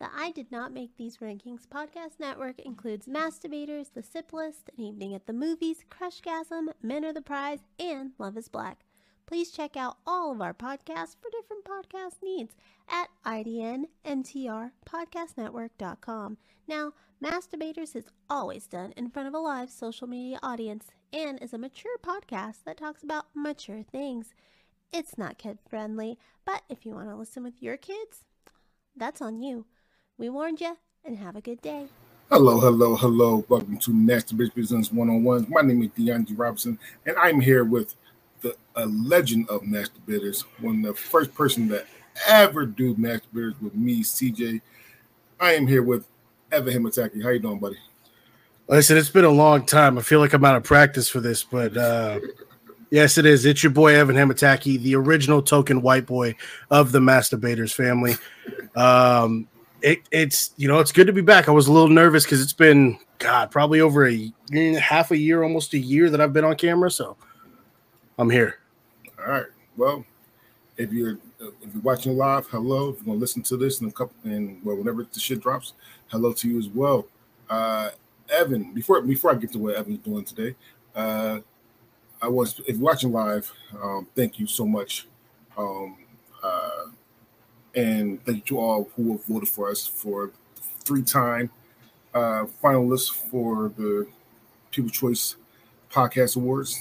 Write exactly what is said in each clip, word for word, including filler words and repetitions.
The I Did Not Make These Rankings podcast network includes Mass Debaters, The Sip List, An Evening at the Movies, Crushgasm, Men Are the Prize, and Love is Black. Please check out all of our podcasts for different podcast needs at I D N M T R podcast network dot com. Now, Masturbators is always done in front of a live social media audience and is a mature podcast that talks about mature things. It's not kid-friendly, but if you want to listen with your kids, that's on you. We warned you, and have a good day. Hello, hello, hello. Welcome to Nasty Bitch Presents one oh one. My name is DeAndre Robinson, and I'm here with The a legend of Mass Debaters, one of the first person that ever do Mass Debaters with me, C J. I am here with Evan Hamatake. How you doing, buddy? Listen, it's been a long time. I feel like I'm out of practice for this, but uh, yes, it is. It's your boy Evan Hamatake, the original token white boy of the Mass Debaters family. um, it, it's you know, it's good to be back. I was a little nervous because it's been God probably over a half a year, almost a year that I've been on camera, so. I'm here. All right. Well, if you're if you're watching live, hello. If you're gonna listen to this in a couple and well, whenever the shit drops, hello to you as well. Uh, Evan, before before I get to what Evan's doing today, uh, I was if you're watching live, um, thank you so much, um, uh, and thank you to all who have voted for us for three-time uh, finalists for the People's Choice Podcast Awards.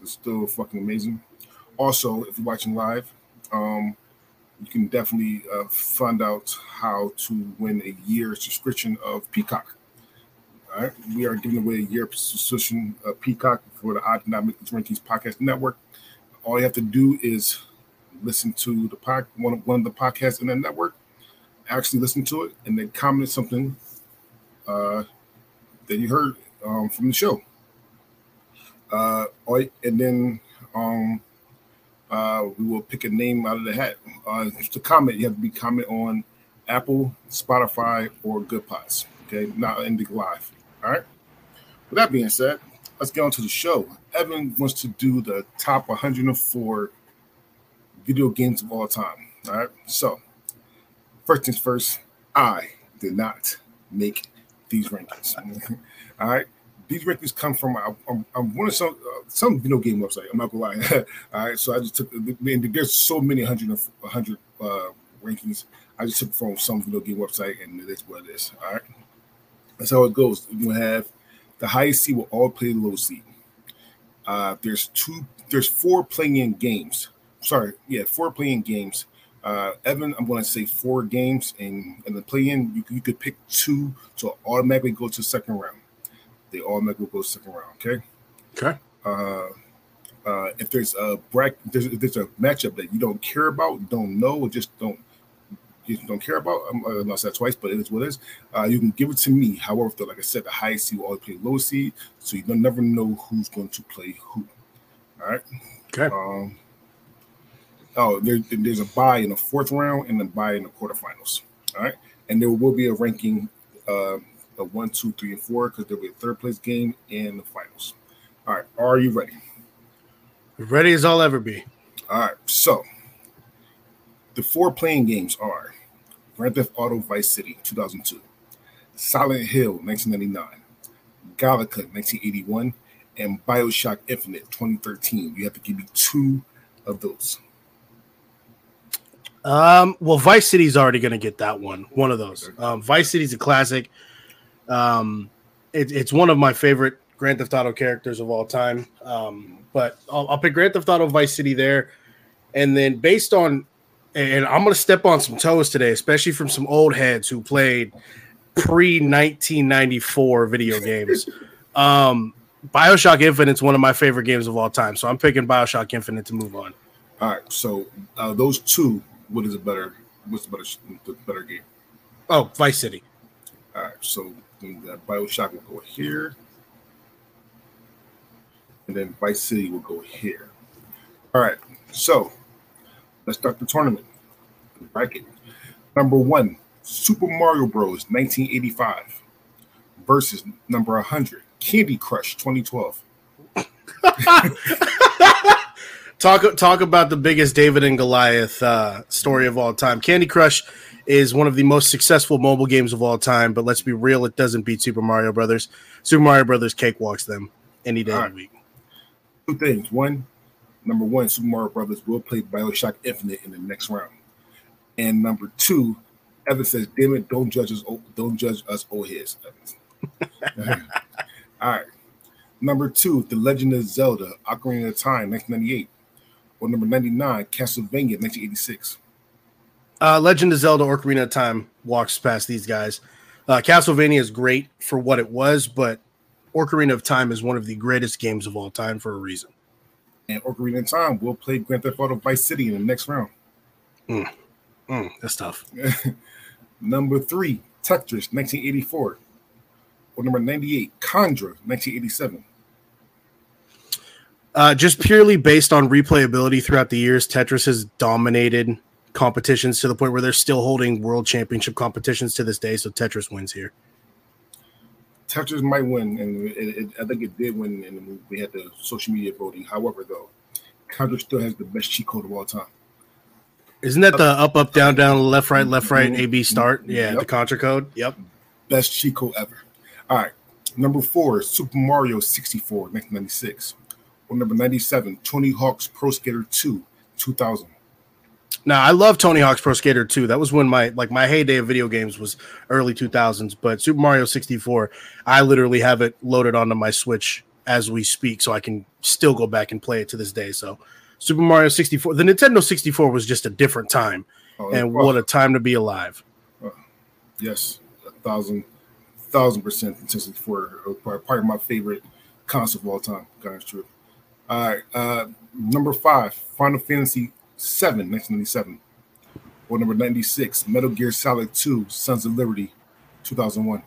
It's still fucking amazing. Also, if you're watching live, um, you can definitely uh, find out how to win a year subscription of Peacock. All right, we are giving away a year subscription of Peacock for the I Did Not Make These Rankings podcast network. All you have to do is listen to the pod, one of one of the podcasts in that network, actually listen to it, and then comment something uh, that you heard um, from the show. Uh, and then um, uh, we will pick a name out of the hat. Uh, to comment, you have to be comment on Apple, Spotify, or Good Pods. Okay, not Indic Live. All right. With that being said, let's get on to the show. Evan wants to do the top one hundred four video games of all time. All right. So first things first, I did not make these rankings. All right. These rankings come from I'm, I'm one of some uh, some video game website. I'm not gonna lie. All right, so I just took. Man, there's so many hundred of hundred uh, rankings. I just took from some video game website, and it is what it is. All right, that's how it goes. You have the highest seed will all play the low seed. Uh, there's two. There's four play-in games. Sorry, yeah, four play-in games. Uh, Evan, I'm gonna say four games, and and the play-in you you could pick two to automatically go to the second round. They all make will go second round, okay? Okay. Uh, uh, if there's a bracket, if there's, if there's a matchup that you don't care about, don't know, just don't, just don't care about. I'm, I lost that twice, but it is what it is. Uh, you can give it to me. However, though, like I said, the highest seed will always play low seed, so you don't never know who's going to play who. All right. Okay. Um, oh, there, there's a bye in the fourth round and a bye in the quarterfinals. All right, and there will be a ranking. Uh, The one, two, three, and four, because there'll be a third place game in the finals. All right, are you ready? Ready as I'll ever be. All right, so the four playing games are Grand Theft Auto Vice City two thousand two, Silent Hill nineteen ninety-nine, Galaga nineteen eighty-one, and Bioshock Infinite twenty thirteen. You have to give me two of those. Um, well, Vice City's already going to get that one, one of those. Um, Vice City's a classic. Um, it, it's one of my favorite Grand Theft Auto characters of all time. Um, but I'll, I'll pick Grand Theft Auto Vice City there. And then based on, and I'm going to step on some toes today, especially from some old heads who played pre-nineteen ninety-four video games. um, Bioshock Infinite's one of my favorite games of all time. So I'm picking Bioshock Infinite to move on. All right. So uh, those two, what is a better, what's the better, the better game? Oh, Vice City. All right. So And the Bioshock will go here, and then Vice City will go here. All right, so let's start the tournament. Bracket number one: Super Mario Bros. nineteen eighty-five versus number one hundred: Candy Crush twenty twelve. Talk talk about the biggest David and Goliath uh, story of all time. Candy Crush is one of the most successful mobile games of all time, but let's be real, it doesn't beat Super Mario Brothers. Super Mario Brothers cakewalks them any day all of the week. Two things. One, number one, Super Mario Brothers will play Bioshock Infinite in the next round. And number two, Evan says, damn it, don't judge us, don't judge us old heads. All right. Number two, The Legend of Zelda, Ocarina of Time, nineteen ninety-eight. Or number ninety-nine, Castlevania, nineteen eighty-six. Uh, Legend of Zelda, Ocarina of Time walks past these guys. Uh, Castlevania is great for what it was, but Ocarina of Time is one of the greatest games of all time for a reason. And Ocarina of Time will play Grand Theft Auto Vice City in the next round. Mm. Mm, that's tough. Number three, Tetris, nineteen eighty-four. Or number ninety-eight, Contra, nineteen eighty-seven. Uh, just purely based on replayability throughout the years, Tetris has dominated competitions to the point where they're still holding world championship competitions to this day, so Tetris wins here. Tetris might win, and it, it, I think it did win, and we had the social media voting. However, though, Contra still has the best cheat code of all time. Isn't that the up, up, down, down, left, right, left, right, A, B, start? Yeah, yep. The Contra code. Yep. Best cheat code ever. All right. Number four, Super Mario sixty-four, nineteen ninety-six. Or number ninety-seven, Tony Hawk's Pro Skater two, two thousand. Now, I love Tony Hawk's Pro Skater two. That was when my like my heyday of video games was early two thousands. But Super Mario sixty-four, I literally have it loaded onto my Switch as we speak, so I can still go back and play it to this day. So Super Mario sixty-four, the Nintendo sixty-four was just a different time, oh, and wow. What a time to be alive. Uh, yes, a thousand, thousand percent sixty-four, probably, probably my favorite console of all time. God, it's true. All right, uh, number five, Final Fantasy seven, nineteen ninety-seven. Or number ninety-six, Metal Gear Solid two, Sons of Liberty, two thousand one.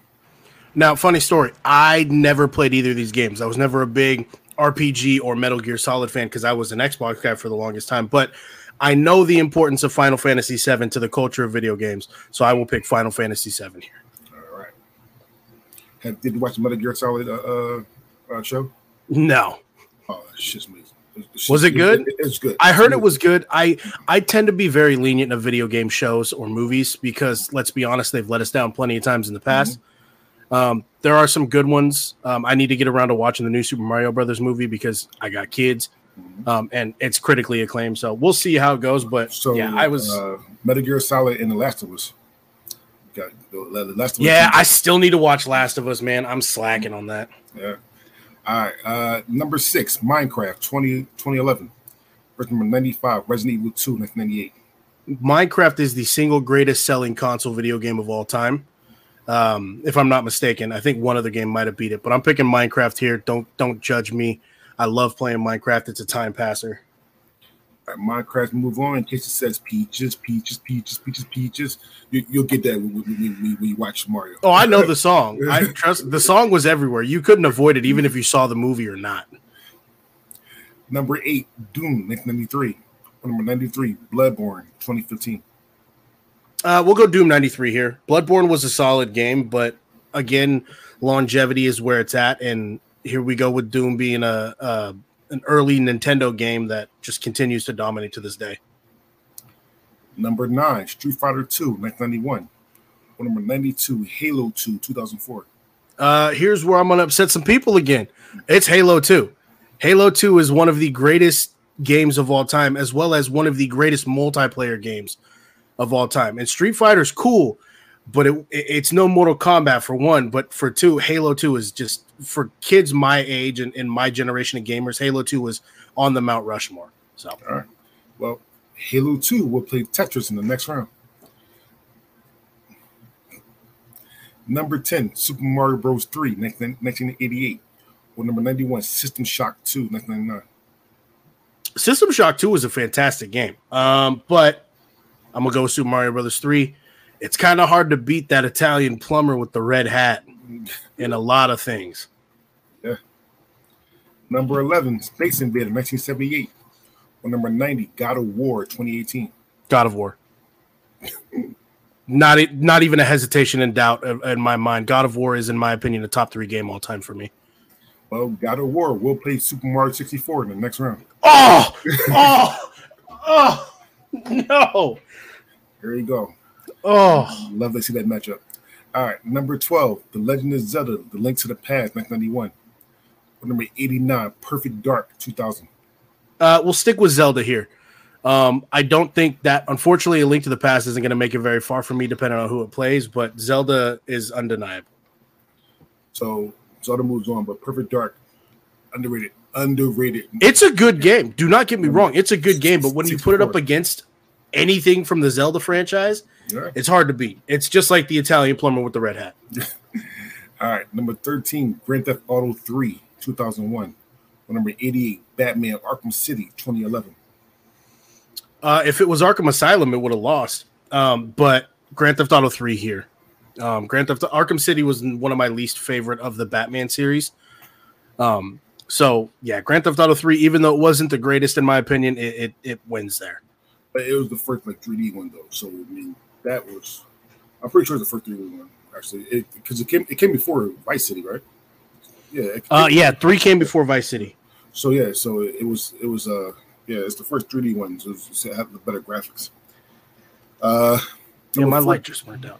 Now, funny story, I never played either of these games. I was never a big R P G or Metal Gear Solid fan because I was an Xbox guy for the longest time, but I know the importance of Final Fantasy seven to the culture of video games, so I will pick Final Fantasy seven here. All right. Have, did you watch the Metal Gear Solid uh, uh, show? No. Oh, it's just amazing. It's, was it good? It, it's good. I heard it was good. I, I tend to be very lenient of video game shows or movies because, let's be honest, they've let us down plenty of times in the past. Mm-hmm. Um, there are some good ones. Um, I need to get around to watching the new Super Mario Brothers movie because I got kids, mm-hmm. um, and it's critically acclaimed. So we'll see how it goes. But so, yeah, I was uh, Metal Gear Solid and The Last of Us. Got the Last of Us. Yeah, I still need to watch Last of Us, man. I'm slacking on that. Yeah. All right. Uh, number six, Minecraft twenty, twenty eleven. Verse number ninety-five, Resident Evil two, nineteen ninety-eight. Minecraft is the single greatest selling console video game of all time. Um, if I'm not mistaken, I think one other game might have beat it, but I'm picking Minecraft here. Don't don't judge me. I love playing Minecraft. It's a time passer. All right, Minecraft, move on. Casey says peaches, peaches, peaches, peaches, peaches. You, you'll get that when, when, when you watch Mario. Oh, I know the song. I trust the song was everywhere. You couldn't avoid it, even if you saw the movie or not. Number eight, Doom, nineteen ninety-three. Number ninety-three, Bloodborne, twenty fifteen. Uh, we'll go Doom ninety-three here. Bloodborne was a solid game, but again, longevity is where it's at, and here we go with Doom being a uh, an early Nintendo game that just continues to dominate to this day. Number nine, Street Fighter two, nineteen ninety-one. Or number ninety-two, Halo two, two thousand four. Uh, here's where I'm going to upset some people again. It's Halo two. Halo two is one of the greatest games of all time, as well as one of the greatest multiplayer games of all time. And Street Fighter is cool, but it, it's no Mortal Kombat for one, but for two, Halo two is just, for kids my age and, and my generation of gamers, Halo two was on the Mount Rushmore. So, all right. Well, Halo two will play Tetris in the next round. Number ten, Super Mario Bros. three, nineteen eighty-eight. Or number ninety-one, System Shock two, nineteen ninety-nine. System Shock two was a fantastic game, um, but I'm going to go with Super Mario Brothers three. It's kind of hard to beat that Italian plumber with the red hat in a lot of things. Yeah. Number eleven, Space Invader, nineteen seventy-eight. Or number ninety, God of War, twenty eighteen. God of War. not, not even a hesitation and doubt in my mind. God of War is, in my opinion, a top three game all time for me. Well, God of War will play Super Mario sixty-four in the next round. Oh! Oh! Oh! No. Here you go. Oh, love to see that matchup. All right, number twelve, The Legend of Zelda, The Link to the Past, nineteen ninety-one. Or number eighty-nine, Perfect Dark, two thousand. Uh, we'll stick with Zelda here. Um, I don't think that, unfortunately, A Link to the Past isn't going to make it very far for me, depending on who it plays, but Zelda is undeniable. So Zelda moves on, but Perfect Dark, underrated. Underrated. It's a good game. Do not get me wrong. It's a good game, but when you put it up against anything from the Zelda franchise, yeah. it's hard to beat. It's just like the Italian plumber with the red hat. All right, number thirteen, Grand Theft Auto three, two thousand one. Or number eighty-eight, Batman Arkham City, twenty eleven. Uh, if it was Arkham Asylum, it would have lost. Um, but Grand Theft Auto three here. Um, Grand Theft Arkham City was one of my least favorite of the Batman series. Um, so yeah, Grand Theft Auto three, even though it wasn't the greatest in my opinion, it it, it wins there. But it was the first like three D one though, so I mean that was I'm pretty sure it's the first three D one actually, because it, it came it came before Vice City, right? Yeah. It, uh, it, yeah, three came before Vice City. So yeah, so it was it was uh yeah, it's the first three D one, so it's, it had the better graphics. Uh, yeah, my four, light just went out.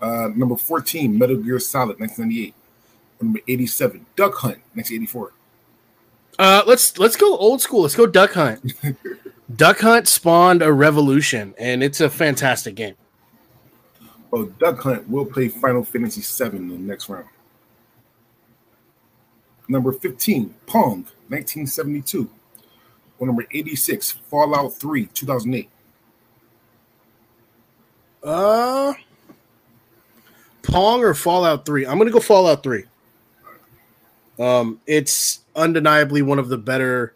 Uh, number fourteen, Metal Gear Solid, nineteen ninety-eight. Number eighty-seven, Duck Hunt, nineteen eighty-four. Uh, let's let's go old school. Let's go Duck Hunt. Duck Hunt spawned a revolution, and it's a fantastic game. Oh, Duck Hunt will play Final Fantasy seven in the next round. Number fifteen, Pong, nineteen seventy-two. Or number eighty-six, Fallout three, two thousand eight. Uh... Pong or Fallout three? I'm going to go Fallout three. Um, it's undeniably one of the better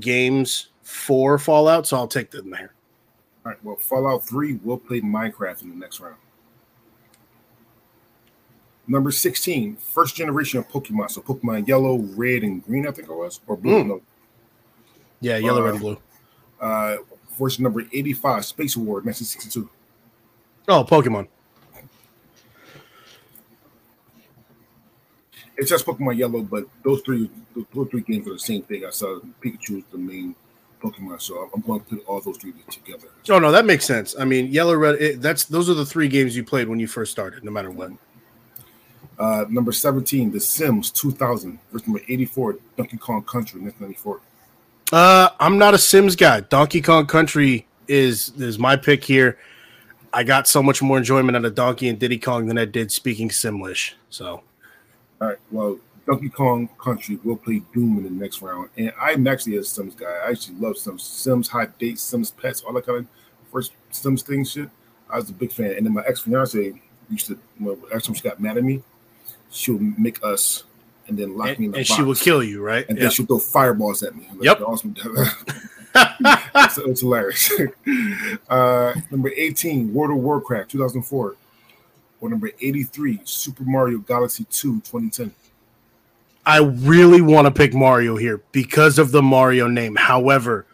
games for Fallout, so I'll take them there. All right, well, Fallout three will play Minecraft in the next round. Number sixteen, first generation of Pokemon. So Pokemon Yellow, Red, and Green, I think it was, or Blue. Mm. No. Yeah, Yellow, uh, Red, and Blue. Uh, version number eighty-five, Space Award, nineteen sixty-two. Oh, Pokemon. It's just Pokemon Yellow, but those three those three games are the same thing. I saw Pikachu's the main Pokemon, so I'm going to put all those three together. Oh, no, that makes sense. I mean, Yellow, Red, it, that's those are the three games you played when you first started, no matter what. Uh, number seventeen, The Sims two thousand, versus number eighty-four, Donkey Kong Country, nineteen ninety-four. Uh, I'm not a Sims guy. Donkey Kong Country is, is my pick here. I got so much more enjoyment out of Donkey and Diddy Kong than I did speaking Simlish, so... All right, well, Donkey Kong Country will play Doom in the next round. And I'm actually a Sims guy. I actually love Sims. Sims Hot Dates, Sims Pets, all that kind of first Sims thing shit. I was a big fan. And then my ex-fiance used to, well, actually she got mad at me, she would make us and then lock and, me in the and box. And she will kill you, right? And yep. then she'll throw fireballs at me. Like, yep. Awesome. it's, it's hilarious. uh, number eighteen, World of Warcraft, two thousand four. Or number eighty-three, Super Mario Galaxy two, twenty ten. I really want to pick Mario here because of the Mario name. However,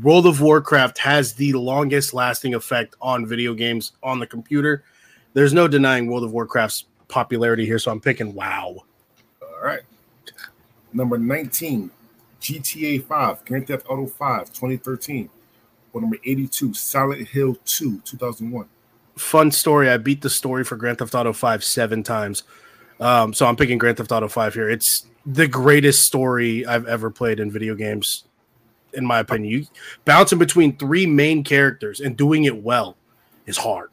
World of Warcraft has the longest lasting effect on video games on the computer. There's no denying World of Warcraft's popularity here, so I'm picking WoW. All right. Number nineteen, G T A five, Grand Theft Auto V, twenty thirteen. Or number eighty-two, Silent Hill two, two thousand one. Fun story. I beat the story for Grand Theft Auto five seven times. Um, so I'm picking Grand Theft Auto five here. It's the greatest story I've ever played in video games, in my opinion. You bouncing between three main characters and doing it well is hard.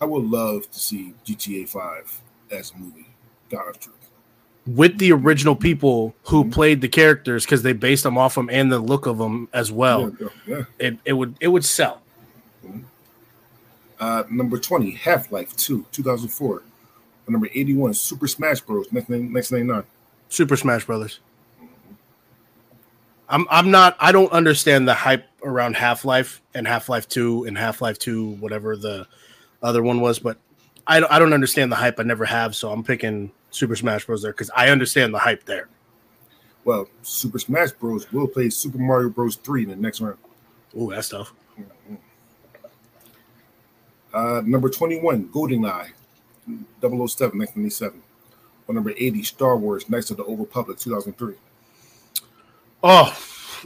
I would love to see G T A five as a movie. God of truth. With the original people who mm-hmm. played the characters because they based them off them and the look of them as well. Yeah, yeah. It it would it would sell. Mm-hmm. Uh, number twenty, Half-Life two, two thousand four. Number eighty-one, Super Smash Bros., nineteen ninety-nine. Super Smash Brothers. Mm-hmm. I'm I'm not, I don't understand the hype around Half-Life and Half-Life two and Half-Life two, whatever the other one was, but I, I don't understand the hype. I never have, so I'm picking Super Smash Bros. There because I understand the hype there. Well, Super Smash Bros. will play Super Mario Bros. three in the next round. Ooh, that's tough. Mm-hmm. Uh, number twenty-one, GoldenEye double oh seven, nineteen ninety-seven. Or number eighty, Star Wars, Knights of the Old Republic, two thousand three. Oh,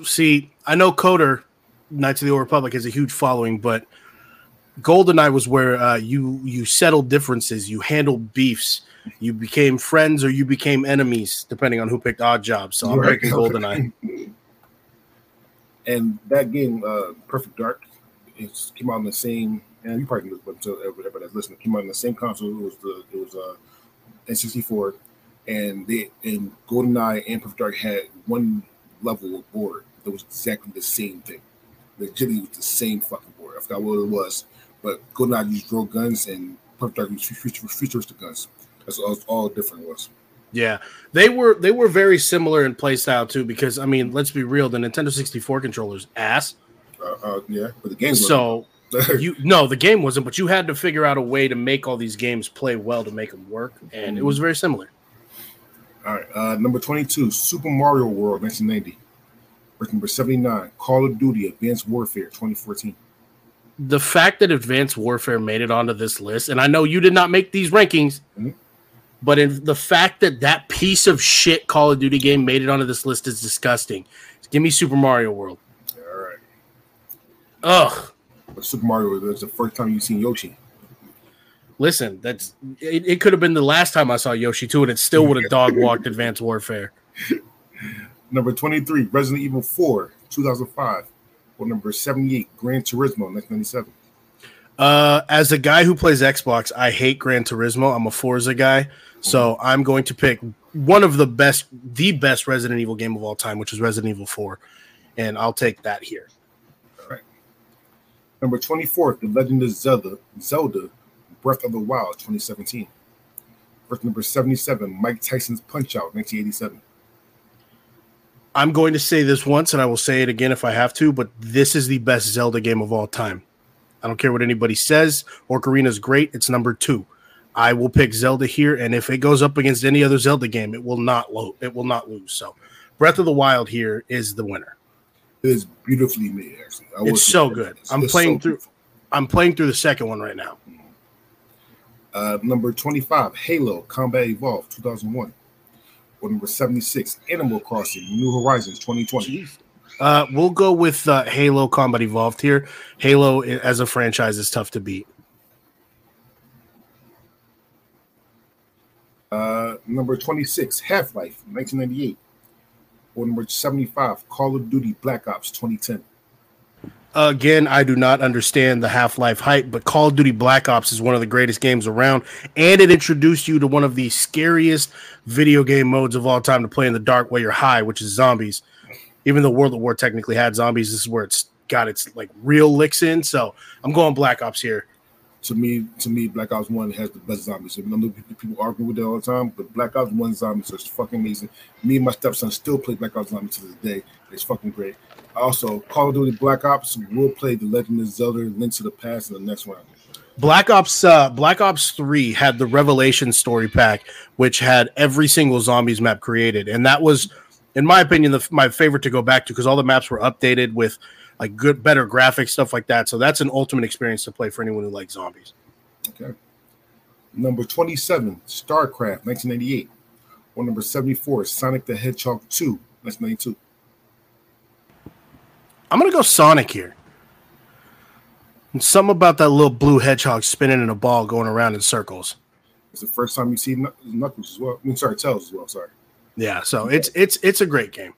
see, I know Coder, Knights of the Old Republic, has a huge following, but GoldenEye was where uh, you you settled differences, you handled beefs, you became friends or you became enemies, depending on who picked Odd Jobs. So I'm right. picking GoldenEye. And that game, uh, Perfect Dark, it came out on the same. And you probably knew this, but to everybody that's listening, it came out on the same console. It was the it was uh, N sixty-four, and they and GoldenEye and Perfect Dark had one level of board that was exactly the same thing. Legitimately, was the same fucking board. I forgot what it was, but GoldenEye used drill guns and Perfect Dark used futuristic guns. That's all, all different was. Yeah, they were they were very similar in playstyle too. Because I mean, let's be real, the Nintendo sixty-four controller's ass. Uh, uh, yeah, but the game. So you no, the game wasn't. But you had to figure out a way to make all these games play well to make them work, and it was very similar. All right, uh, number twenty-two, Super Mario World, nineteen ninety. Number seventy-nine, Call of Duty Advanced Warfare twenty fourteen. The fact that Advanced Warfare made it onto this list, and I know you did not make these rankings, mm-hmm. but in the fact that that piece of shit Call of Duty game made it onto this list is disgusting. Give me Super Mario World. All right. Ugh. But Super Mario, that's the first time you've seen Yoshi. Listen, that's it, it could have been the last time I saw Yoshi too, and it still would have dog walked Advanced Warfare. Number twenty-three, Resident Evil four, two thousand five. Or number seventy-eight, Gran Turismo, nineteen ninety-seven. Uh, as a guy who plays Xbox, I hate Gran Turismo. I'm a Forza guy. So I'm going to pick one of the best, the best Resident Evil game of all time, which is Resident Evil four. And I'll take that here. All right. Number twenty-four, The Legend of Zelda, Zelda Breath of the Wild, twenty seventeen. Verse number seventy-seven, Mike Tyson's Punch-Out, nineteen eighty-seven. I'm going to say this once, and I will say it again if I have to, but this is the best Zelda game of all time. I don't care what anybody says. Ocarina's great. It's number two. I will pick Zelda here, and if it goes up against any other Zelda game, it will not lo- it will not lose. So Breath of the Wild here is the winner. It is beautifully made, actually. I it's so good. It's, I'm it's playing so through beautiful. I'm playing through the second one right now. Uh, number twenty-five, Halo Combat Evolved two thousand one. Or number seventy-six, Animal Crossing, New Horizons twenty twenty. Uh, we'll go with uh, Halo Combat Evolved here. Halo as a franchise is tough to beat. Uh, number twenty-six, Half-Life, nineteen ninety-eight. Or number seventy-five, Call of Duty Black Ops twenty ten. Again, I do not understand the Half-Life hype, but Call of Duty Black Ops is one of the greatest games around, and it introduced you to one of the scariest video game modes of all time to play in the dark while you're high, which is zombies. Even though World of War technically had zombies, this is where it's got its like real licks in, so I'm going Black Ops here. To me, to me, Black Ops one has the best zombies. I know people argue with that all the time, but Black Ops one zombies are fucking amazing. Me and my stepson still play Black Ops zombies to this day. It's fucking great. Also, Call of Duty Black Ops will play The Legend of Zelda, Link to the Past, in the next round. Black Ops uh, Black Ops three had the Revelation story pack, which had every single zombies map created. And that was, in my opinion, the, my favorite to go back to because all the maps were updated with like good, better graphics, stuff like that. So that's an ultimate experience to play for anyone who likes zombies. Okay. Number twenty-seven, StarCraft, nineteen ninety-eight. Or number seventy-four, Sonic the Hedgehog two, nineteen ninety-two. I'm going to go Sonic here. And something about that little blue hedgehog spinning in a ball going around in circles. It's the first time you see Knuckles as well. I mean, sorry, Tails as well, sorry. Yeah, so it's it's it's a great game.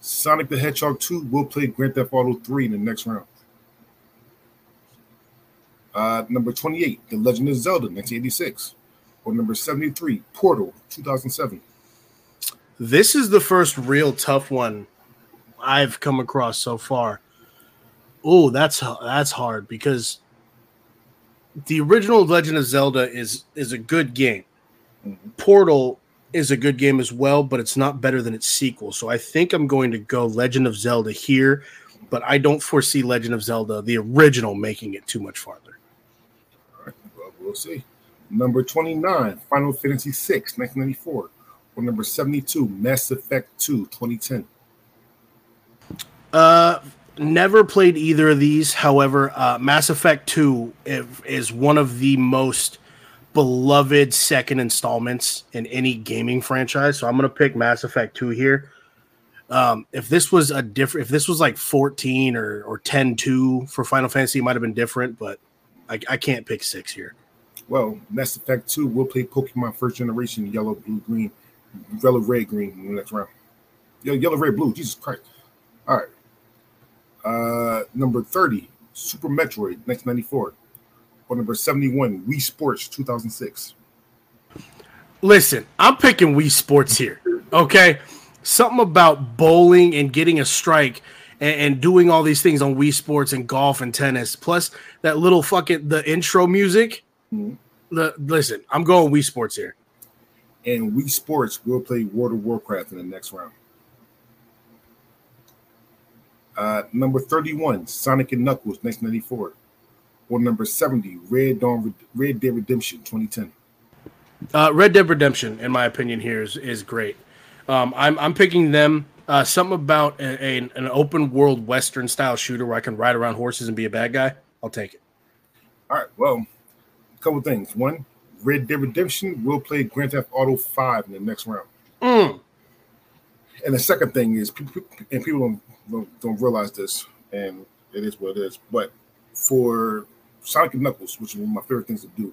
Sonic the Hedgehog two will play Grand Theft Auto three in the next round. Uh, number twenty-eight, The Legend of Zelda, nineteen eighty-six. Or number seventy-three, Portal, two thousand seven. This is the first real tough one I've come across so far. Oh, that's that's hard because the original Legend of Zelda is is a good game. Mm-hmm. Portal is a good game as well, but it's not better than its sequel. So I think I'm going to go Legend of Zelda here, but I don't foresee Legend of Zelda, the original, making it too much farther. All right, well, we'll see. Number twenty-nine, Final Fantasy six, nineteen ninety-four. Or number seventy-two, Mass Effect two, twenty ten. Uh, never played either of these. However, uh, Mass Effect two is one of the most beloved second installments in any gaming franchise. So I'm going to pick Mass Effect two here. Um, if this was a different, if this was like fourteen or, or ten two for Final Fantasy, it might've been different, but I, I can't pick six here. Well, Mass Effect two, we'll play Pokemon First Generation, Yellow, Blue, Green, Yellow, Red, Green in the next round. Yo, Yellow, Red, Blue, Jesus Christ. All right. Uh, number thirty, Super Metroid, nineteen ninety-four. Or number seventy-one, Wii Sports, two thousand six. Listen, I'm picking Wii Sports here, okay? Something about bowling and getting a strike and, and doing all these things on Wii Sports and golf and tennis, plus that little fucking the intro music. Mm-hmm. The, listen, I'm going Wii Sports here. And Wii Sports will play World of Warcraft in the next round. Uh, number thirty-one, Sonic and Knuckles, nineteen ninety-four. Or number seventy, Red Dawn, Red Dead Redemption, twenty ten. Uh, Red Dead Redemption, in my opinion, here is, is great. Um, I'm I'm picking them. Uh, something about a, a, an open world Western style shooter where I can ride around horses and be a bad guy. I'll take it. All right. Well, couple things. One, Red Dead Redemption will play Grand Theft Auto V in the next round. Mm. And the second thing is, and people don't, don't, don't realize this, and it is what it is, but for Sonic and Knuckles, which is one of my favorite things to do,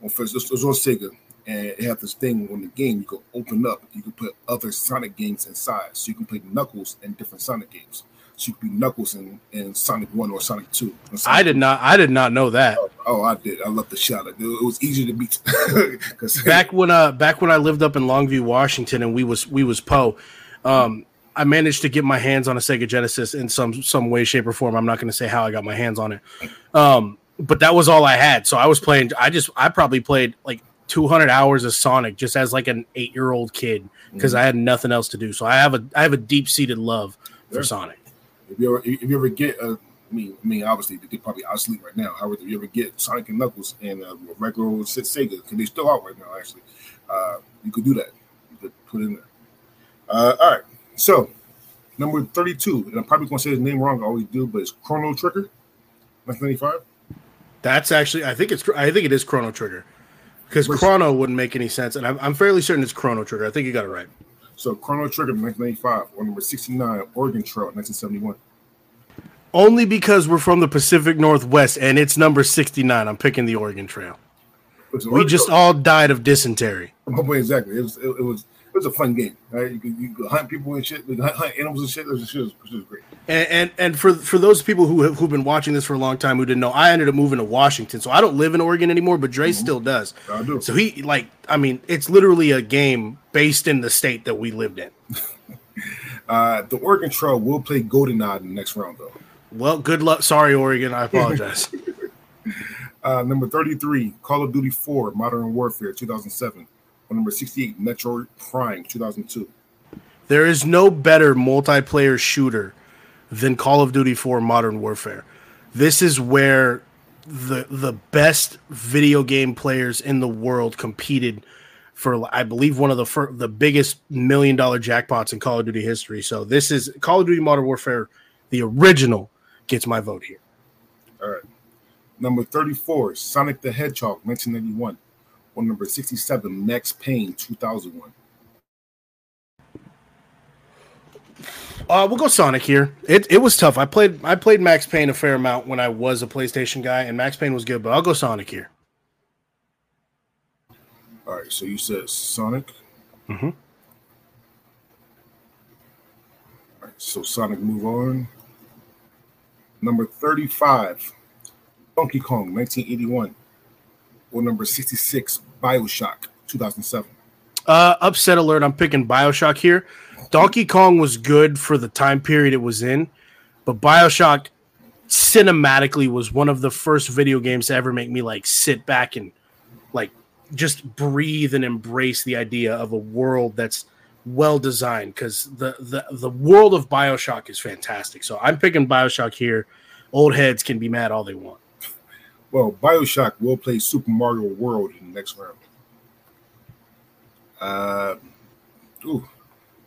well, first, it was on Sega, and it had this thing on the game. You could open up. You could put other Sonic games inside, so you can play Knuckles and different Sonic games. So you could do Knuckles and, and Sonic one or Sonic two. Or Sonic I did not. I did not know that. Oh, oh I did. I love the shot. It was easy to beat. back when uh, back when I lived up in Longview, Washington, and we was we was Poe, um, I managed to get my hands on a Sega Genesis in some some way, shape, or form. I'm not going to say how I got my hands on it, um, but that was all I had. So I was playing. I just I probably played like two hundred hours of Sonic just as like an eight year old kid because mm-hmm. I had nothing else to do. So I have a I have a deep seated love for yeah. Sonic. If you ever, if you ever get, uh, I mean, I mean, obviously they probably out sleep right now. However, if you ever get Sonic and Knuckles and uh, regular old Sega, because they still out right now, actually, uh, you could do that. You could put it in there. Uh, all right. So, number thirty-two, and I'm probably gonna say his name wrong. I always do, but it's Chrono Trigger, nineteen ninety-five. That's actually, I think it's, I think it is Chrono Trigger, because Chrono wouldn't make any sense, and I'm, I'm fairly certain it's Chrono Trigger. I think you got it right. So, Chrono Trigger, nineteen ninety-five, or number sixty-nine, Oregon Trail, nineteen seventy-one. Only because we're from the Pacific Northwest, and it's number sixty-nine. I'm picking the Oregon Trail. Oregon we just Trail. all died of dysentery. Oh, exactly. It was, it, it was it was a fun game. Right? You could, you could hunt people and shit, you could hunt animals and shit. It was, it was, it was great. And, and and for for those people who have who've been watching this for a long time who didn't know, I ended up moving to Washington, so I don't live in Oregon anymore. But Dre mm-hmm. still does. I do. So he like, I mean, it's literally a game based in the state that we lived in. uh, the Oregon Trail will play GoldenEye in the next round, though. Well, good luck. Sorry, Oregon. I apologize. uh, number thirty-three, Call of Duty four, Modern Warfare, two thousand seven. Or number sixty-eight, Metroid Prime, two thousand two. There is no better multiplayer shooter than Call of Duty four Modern Warfare. This is where the the best video game players in the world competed for, I believe, one of the fir- the biggest million-dollar jackpots in Call of Duty history. So this is Call of Duty Modern Warfare, the original, gets my vote here. All right. Number thirty-four, Sonic the Hedgehog, nineteen ninety-one. Or number sixty-seven, Max Payne, two thousand one. Uh, we'll go Sonic here. It it was tough. I played I played Max Payne a fair amount when I was a PlayStation guy, and Max Payne was good, but I'll go Sonic here. All right, so you said Sonic. Mm-hmm. All right, so Sonic, move on. Number thirty-five, Donkey Kong, nineteen eighty-one. Or number sixty-six, Bioshock, two thousand seven. Uh, upset alert, I'm picking Bioshock here. Donkey Kong was good for the time period it was in, but Bioshock cinematically was one of the first video games to ever make me like sit back and like just breathe and embrace the idea of a world that's well designed, because the, the, the world of Bioshock is fantastic. So I'm picking Bioshock here. Old heads can be mad all they want. Well, Bioshock will play Super Mario World in the next round. Uh, ooh,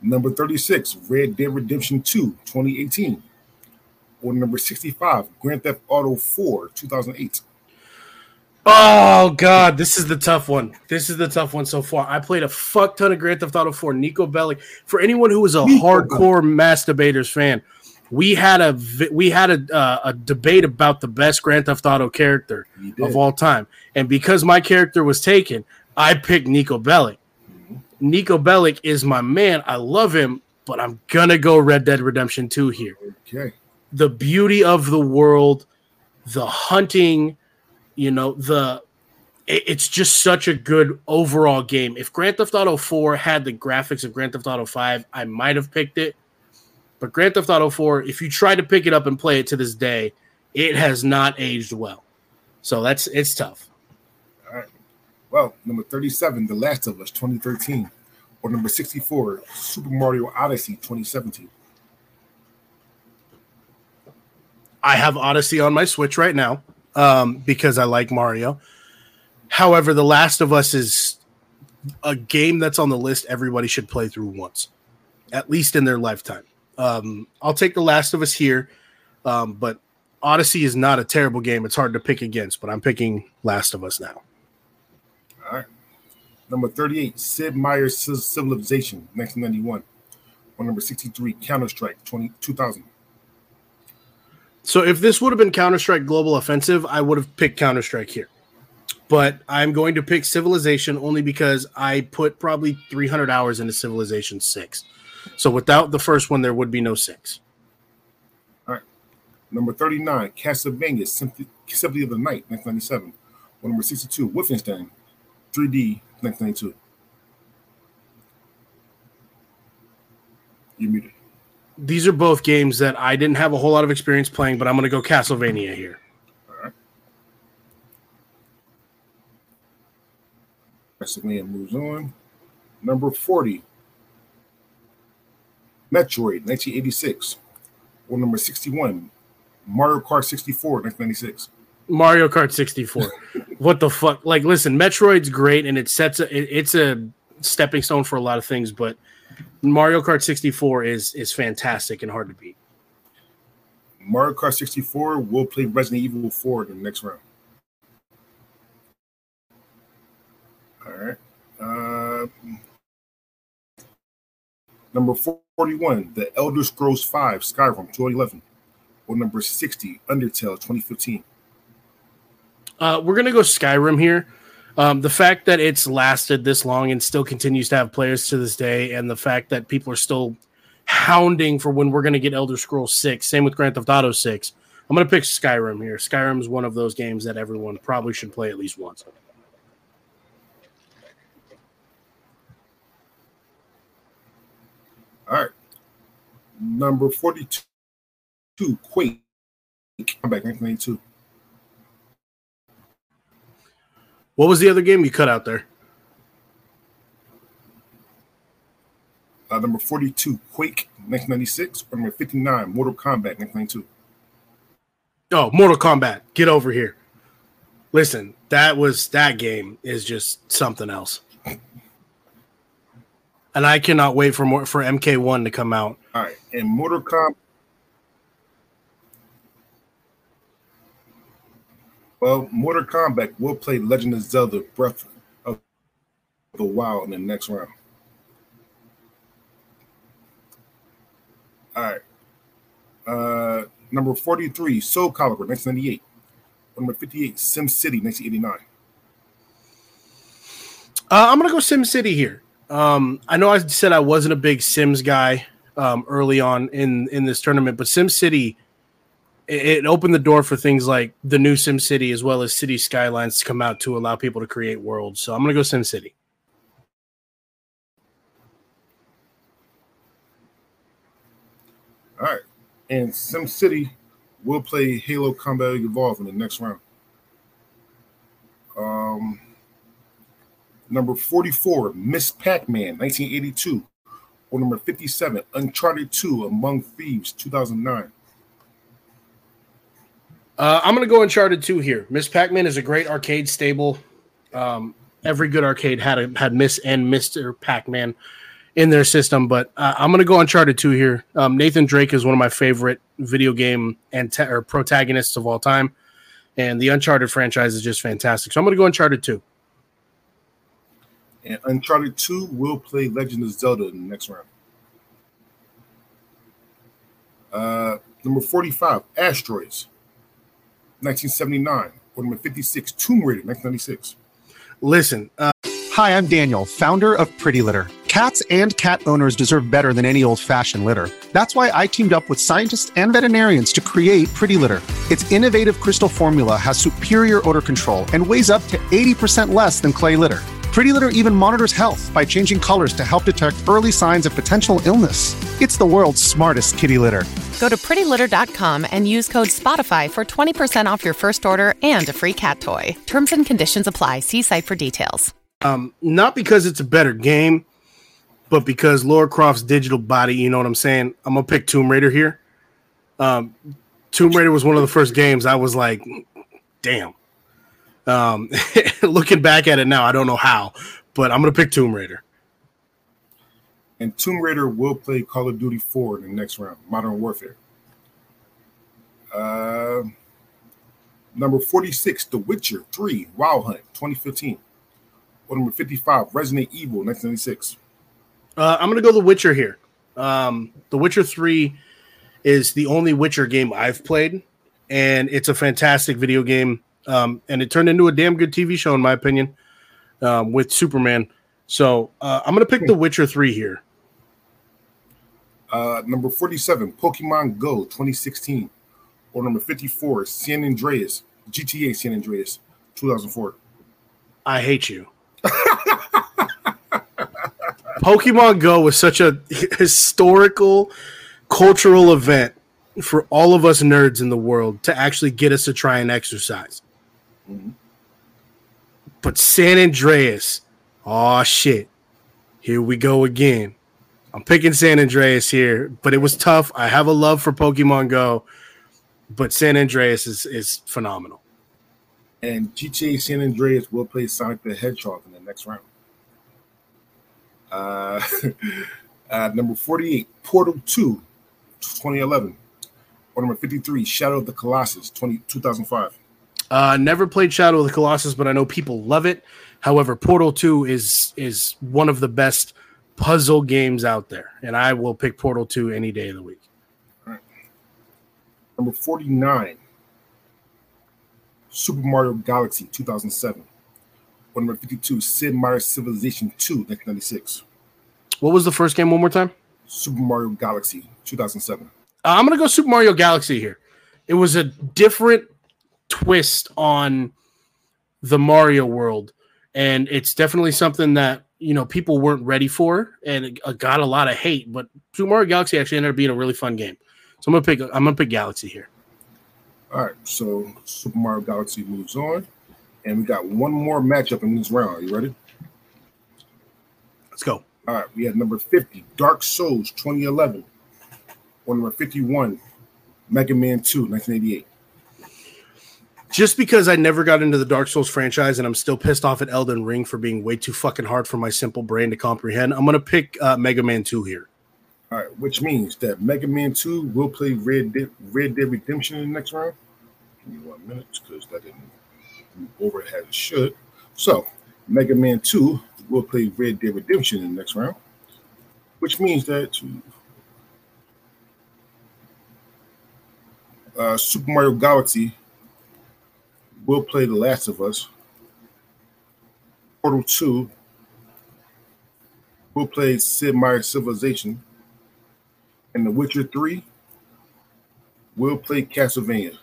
number thirty-six, Red Dead Redemption two, twenty eighteen. Or number sixty-five, Grand Theft Auto four, two thousand eight. Oh, God, this is the tough one. This is the tough one so far. I played a fuck ton of Grand Theft Auto four. Nico Bellic, for anyone who is a Nico. hardcore Mass Debaters fan, we had a we had a uh, a debate about the best Grand Theft Auto character of all time, and because my character was taken, I picked Nico Bellic. Mm-hmm. Nico Bellic is my man. I love him, but I'm gonna go Red Dead Redemption two here. Okay, the beauty of the world, the hunting, you know, the it, it's just such a good overall game. If Grand Theft Auto four had the graphics of Grand Theft Auto five, I might have picked it. But Grand Theft Auto four, if you try to pick it up and play it to this day, it has not aged well. So that's it's tough. All right. Well, number thirty-seven, The Last of Us, twenty thirteen. Or number sixty-four, Super Mario Odyssey, twenty seventeen. I have Odyssey on my Switch right now um, because I like Mario. However, The Last of Us is a game that's on the list everybody should play through once, at least in their lifetime. Um, I'll take The Last of Us here, um, but Odyssey is not a terrible game. It's hard to pick against, but I'm picking Last of Us now. All right. Number thirty-eight, Sid Meier's Civilization, nineteen ninety-one. Or number sixty-three, Counter-Strike, two thousand. So if this would have been Counter-Strike Global Offensive, I would have picked Counter-Strike here. But I'm going to pick Civilization only because I put probably three hundred hours into Civilization six. So without the first one, there would be no six. All right. Number thirty-nine, Castlevania, Symphony of the Night, nineteen ninety-seven. Or number sixty-two, Wolfenstein, three D, nineteen ninety-two. You're muted. These are both games that I didn't have a whole lot of experience playing, but I'm going to go Castlevania here. All right. Castlevania moves on. Number forty. Metroid, nineteen eighty-six. Or number sixty-one, Mario Kart sixty-four, nineteen ninety-six. Mario Kart sixty-four. What the fuck? Like, listen, Metroid's great, and it sets a, it, it's a stepping stone for a lot of things, but Mario Kart sixty-four is is fantastic and hard to beat. Mario Kart sixty-four will play Resident Evil four in the next round. All right. Uh, number four. forty-one, The Elder Scrolls five, Skyrim, twenty eleven. Or number sixty, Undertale, twenty fifteen. Uh, we're going to go Skyrim here. Um, the fact that it's lasted this long and still continues to have players to this day, and the fact that people are still hounding for when we're going to get Elder Scrolls six, same with Grand Theft Auto six. I'm going to pick Skyrim here. Skyrim is one of those games that everyone probably should play at least once. All right, number forty-two, Quake, comeback nineteen ninety-two. What was the other game you cut out there? Uh, number forty-two, Quake, nineteen ninety-six, or number fifty-nine, Mortal Kombat, nineteen ninety-two. Oh, Mortal Kombat, get over here. Listen, that was that game is just something else. And I cannot wait for more, for M K one to come out. All right, and Mortal Kombat. Well, Mortal Kombat will play Legend of Zelda: Breath of the Wild in the next round. All right, uh, number forty-three, Soul Calibur, nineteen ninety-eight. Number fifty-eight, SimCity, nineteen eighty-nine. Uh, I'm gonna go SimCity here. Um, I know I said I wasn't a big Sims guy um, early on in, in this tournament, but SimCity, it, it opened the door for things like the new SimCity as well as City Skylines to come out to allow people to create worlds. So I'm going to go SimCity. All right. And SimCity will play Halo Combat Evolved in the next round. Um... Number forty-four, Miss Pac-Man, nineteen eighty-two. Or number fifty-seven, Uncharted two, Among Thieves, two thousand nine. Uh, I'm going to go Uncharted two here. Miss Pac-Man is a great arcade stable. Um, every good arcade had a, had Miss and Mister Pac-Man in their system. But uh, I'm going to go Uncharted two here. Um, Nathan Drake is one of my favorite video game and anta- or protagonists of all time. And the Uncharted franchise is just fantastic. So I'm going to go Uncharted two. And Uncharted two will play Legend of Zelda in the next round. Uh, number forty-five, Asteroids, nineteen seventy-nine. Or number fifty-six, Tomb Raider, nineteen ninety-six. Listen. Uh Hi, I'm Daniel, founder of Pretty Litter. Cats and cat owners deserve better than any old-fashioned litter. That's why I teamed up with scientists and veterinarians to create Pretty Litter. Its innovative crystal formula has superior odor control and weighs up to eighty percent less than clay litter. Pretty Litter even monitors health by changing colors to help detect early signs of potential illness. It's the world's smartest kitty litter. Go to pretty litter dot com and use code SPOTIFY for twenty percent off your first order and a free cat toy. Terms and conditions apply. See site for details. Um, not because it's a better game, but because Lara Croft's digital body, you know what I'm saying? I'm going to pick Tomb Raider here. Um, Tomb Raider was one of the first games I was like, damn. Um, looking back at it now, I don't know how, but I'm going to pick Tomb Raider. And Tomb Raider will play Call of Duty four in the next round, Modern Warfare. Uh, number forty-six, The Witcher three, Wild Hunt, twenty fifteen. Or number fifty-five, Resident Evil, nineteen ninety-six. Uh, I'm going to go The Witcher here. Um, The Witcher three is the only Witcher game I've played, and it's a fantastic video game, um, and it turned into a damn good T V show, in my opinion, um, with Superman. So uh, I'm going to pick The Witcher three here. Uh, number forty-seven, Pokemon Go, twenty sixteen. Or number fifty-four, San Andreas, G T A San Andreas, two thousand four. I hate you. Pokemon Go was such a historical, cultural event for all of us nerds in the world to actually get us to try and exercise. Mm-hmm. But San Andreas, oh shit, here we go again. I'm picking San Andreas here, but it was tough. I have a love for Pokemon Go, but San Andreas is, is phenomenal. And G T A San Andreas will play Sonic the Hedgehog in the next round. Uh, uh, number forty-eight, Portal two, twenty eleven. Or number fifty-three, Shadow of the Colossus, twenty, two thousand five. Uh, never played Shadow of the Colossus, but I know people love it. However, Portal two is is one of the best puzzle games out there, and I will pick Portal two any day of the week. All right. Number forty-nine, Super Mario Galaxy, two thousand seven. Or number fifty-two, Sid Meier's Civilization two, nineteen ninety-six. What was the first game one more time? Super Mario Galaxy, two thousand seven. Uh, I'm going to go Super Mario Galaxy here. It was a different twist on the Mario world, and it's definitely something that, you know, people weren't ready for, and it got a lot of hate, but Super Mario Galaxy actually ended up being a really fun game. So I'm going to pick I'm going to pick Galaxy here. All right, so Super Mario Galaxy moves on. And we got one more matchup in this round. Are you ready? Let's go. All right, we have number fifty, Dark Souls twenty eleven. Or number fifty-one, Mega Man two, nineteen eighty-eight. Just because I never got into the Dark Souls franchise and I'm still pissed off at Elden Ring for being way too fucking hard for my simple brain to comprehend, I'm going to pick uh, Mega Man two here. All right, which means that Mega Man two will play Red Dead, Red Dead Redemption in the next round. Give me one minute because that didn't over as it should. So Mega Man two will play Red Dead Redemption in the next round, which means that uh, Super Mario Galaxy will play The Last of Us. Portal two will play Sid Meier's Civilization, and The Witcher three will play Castlevania.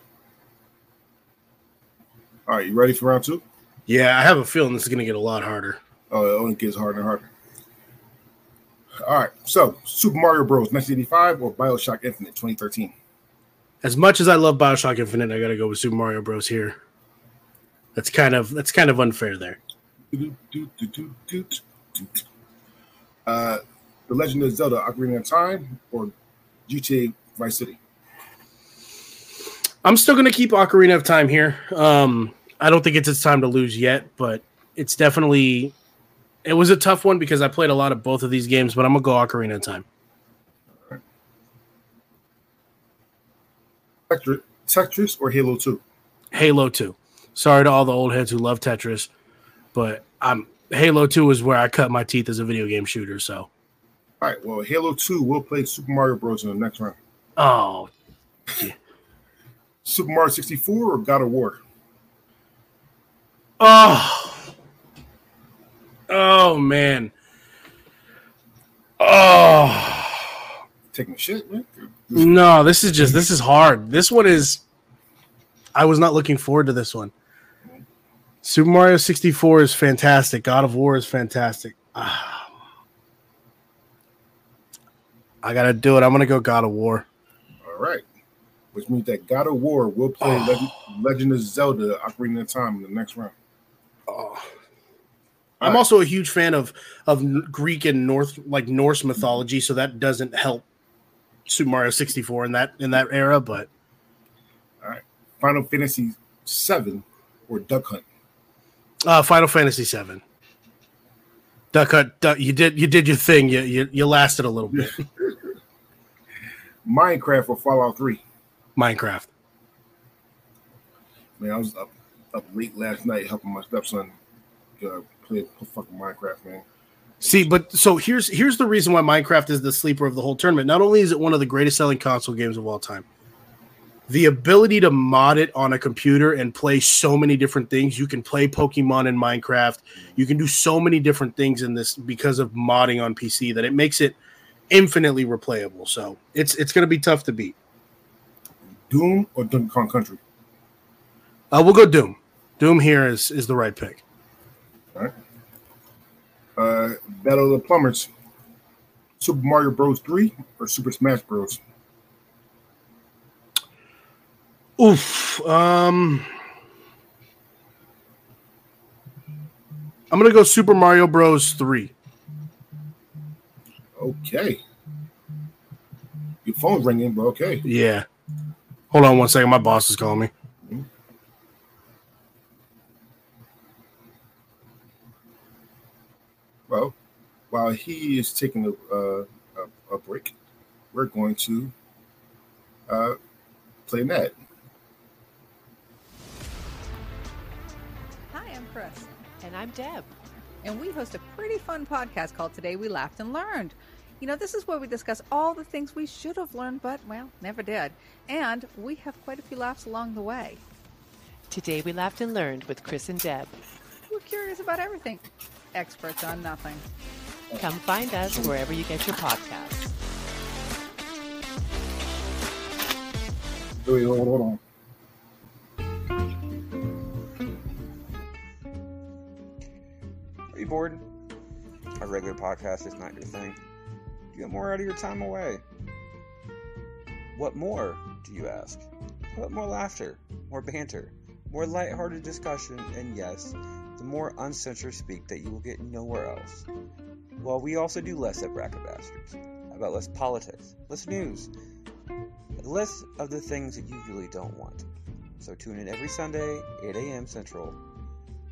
All right, you ready for round two? Yeah, I have a feeling this is going to get a lot harder. Oh, it only gets harder and harder. All right, so Super Mario Bros. nineteen eighty-five or Bioshock Infinite twenty thirteen? As much as I love Bioshock Infinite, I got to go with Super Mario Bros. Here. That's kind of that's kind of unfair there. Uh, The Legend of Zelda: Ocarina of Time or G T A Vice City? I'm still going to keep Ocarina of Time here. Um, I don't think it's its time to lose yet, but it's definitely – it was a tough one because I played a lot of both of these games, but I'm going to go Ocarina of Time. All right. Tetris, Tetris or Halo two? Halo two. Sorry to all the old heads who love Tetris, but I'm Halo two is where I cut my teeth as a video game shooter. So, all right, well, Halo two will play Super Mario Bros. In the next round. Oh, yeah. Super Mario sixty-four or God of War? Oh, oh man. Oh, taking a shit, man. No, this is just this is hard. This one is. I was not looking forward to this one. Super Mario sixty-four is fantastic. God of War is fantastic. Ah. I gotta do it. I'm gonna go God of War. All right, which means that God of War will play oh. Le- Legend of Zelda: Ocarina of Time in the next round. Oh. I'm right. also a huge fan of of Greek and North like Norse mythology, so that doesn't help Super Mario sixty-four in that in that era. But all right, Final Fantasy seven or Duck Hunt? Uh, Final Fantasy seven. Duck Hunt. Duck, you did you did your thing. You you, you lasted a little bit. Minecraft or Fallout three? Minecraft. Man, I was up up late last night helping my stepson. Uh, Play fucking Minecraft, man. See, but so here's here's the reason why Minecraft is the sleeper of the whole tournament. Not only is it one of the greatest selling console games of all time, the ability to mod it on a computer and play so many different things. You can play Pokemon in Minecraft. You can do so many different things in this because of modding on P C that it makes it infinitely replayable. So it's it's going to be tough to beat. Doom or Donkey Kong Country? Uh, we'll go Doom. Doom here is is the right pick. All right. Uh, Battle of the Plumbers. Super Mario Bros. three or Super Smash Bros.? Oof. Um, I'm going to go Super Mario Bros. three. Okay. Your phone's ringing, but okay. Yeah. Hold on one second. My boss is calling me. Well, while he is taking a, uh, a, a break, we're going to uh, play an ad. Hi, I'm Chris. And I'm Deb. And we host a pretty fun podcast called Today We Laughed and Learned. You know, this is where we discuss all the things we should have learned but, well, never did. And we have quite a few laughs along the way. Today We Laughed and Learned with Chris and Deb. We're curious about everything. Experts on nothing. Come find us wherever you get your podcasts. Wait, hold, hold on. Are you bored? A regular podcast is not your thing. You get more out of your time away. What more, do you ask? What more laughter, more banter, more lighthearted discussion, and yes, the more uncensored speak that you will get nowhere else. Well, we also do less at Bracket Bastards. How about less politics, less news, less of the things that you really don't want. So tune in every Sunday, eight a.m. Central,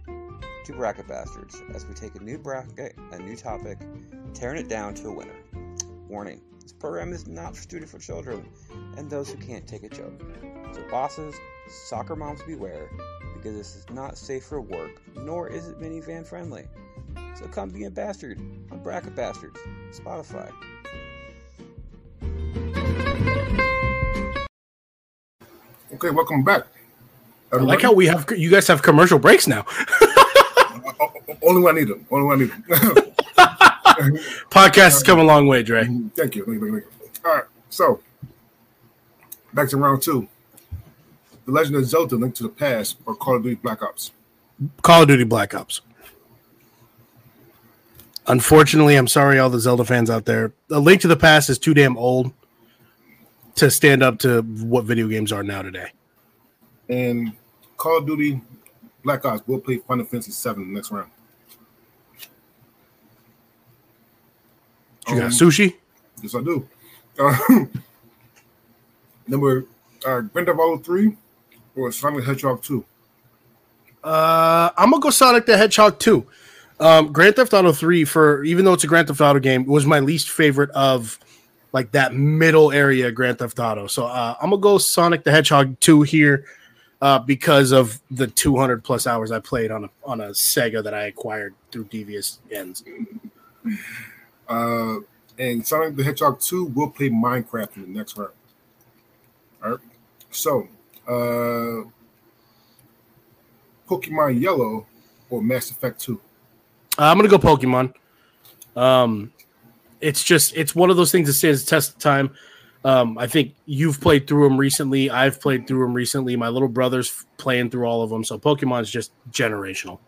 to Bracket Bastards as we take a new bracket, a new topic, tearing it down to a winner. Warning, this program is not suited for children and those who can't take a joke. So bosses, soccer moms beware, because this is not safe for work, nor is it minivan friendly. So come be a bastard on Bracket Bastards, Spotify. Okay, welcome back. Everybody. I like how we have you guys have commercial breaks now. Only when I need them. Only when I need them. Podcasts uh, come a long way, Dre. Thank you. Thank you, thank you, thank you. All right, so back to round two. The Legend of Zelda: Link to the Past or Call of Duty Black Ops? Call of Duty Black Ops. Unfortunately, I'm sorry, all the Zelda fans out there. A Link to the Past is too damn old to stand up to what video games are now today. And Call of Duty Black Ops will play Final Fantasy seven in the next round. You um, got sushi? Yes, I do. Uh, number... Uh, Grand Theft Auto three or Sonic the Hedgehog two? Uh, I'm going to go Sonic the Hedgehog two. Um, Grand Theft Auto three, for even though it's a Grand Theft Auto game, was my least favorite of like that middle area Grand Theft Auto. So uh, I'm going to go Sonic the Hedgehog two here uh, because of the two hundred plus hours I played on a, on a Sega that I acquired through devious ends. Uh, and Sonic the Hedgehog two will play Minecraft in the next round. All right. So, uh, Pokemon Yellow or Mass Effect two? Uh, I'm going to go Pokemon. Um, it's just, it's one of those things that stands the test of time. Um, I think you've played through them recently. I've played through them recently. My little brother's playing through all of them. So Pokemon's just generational.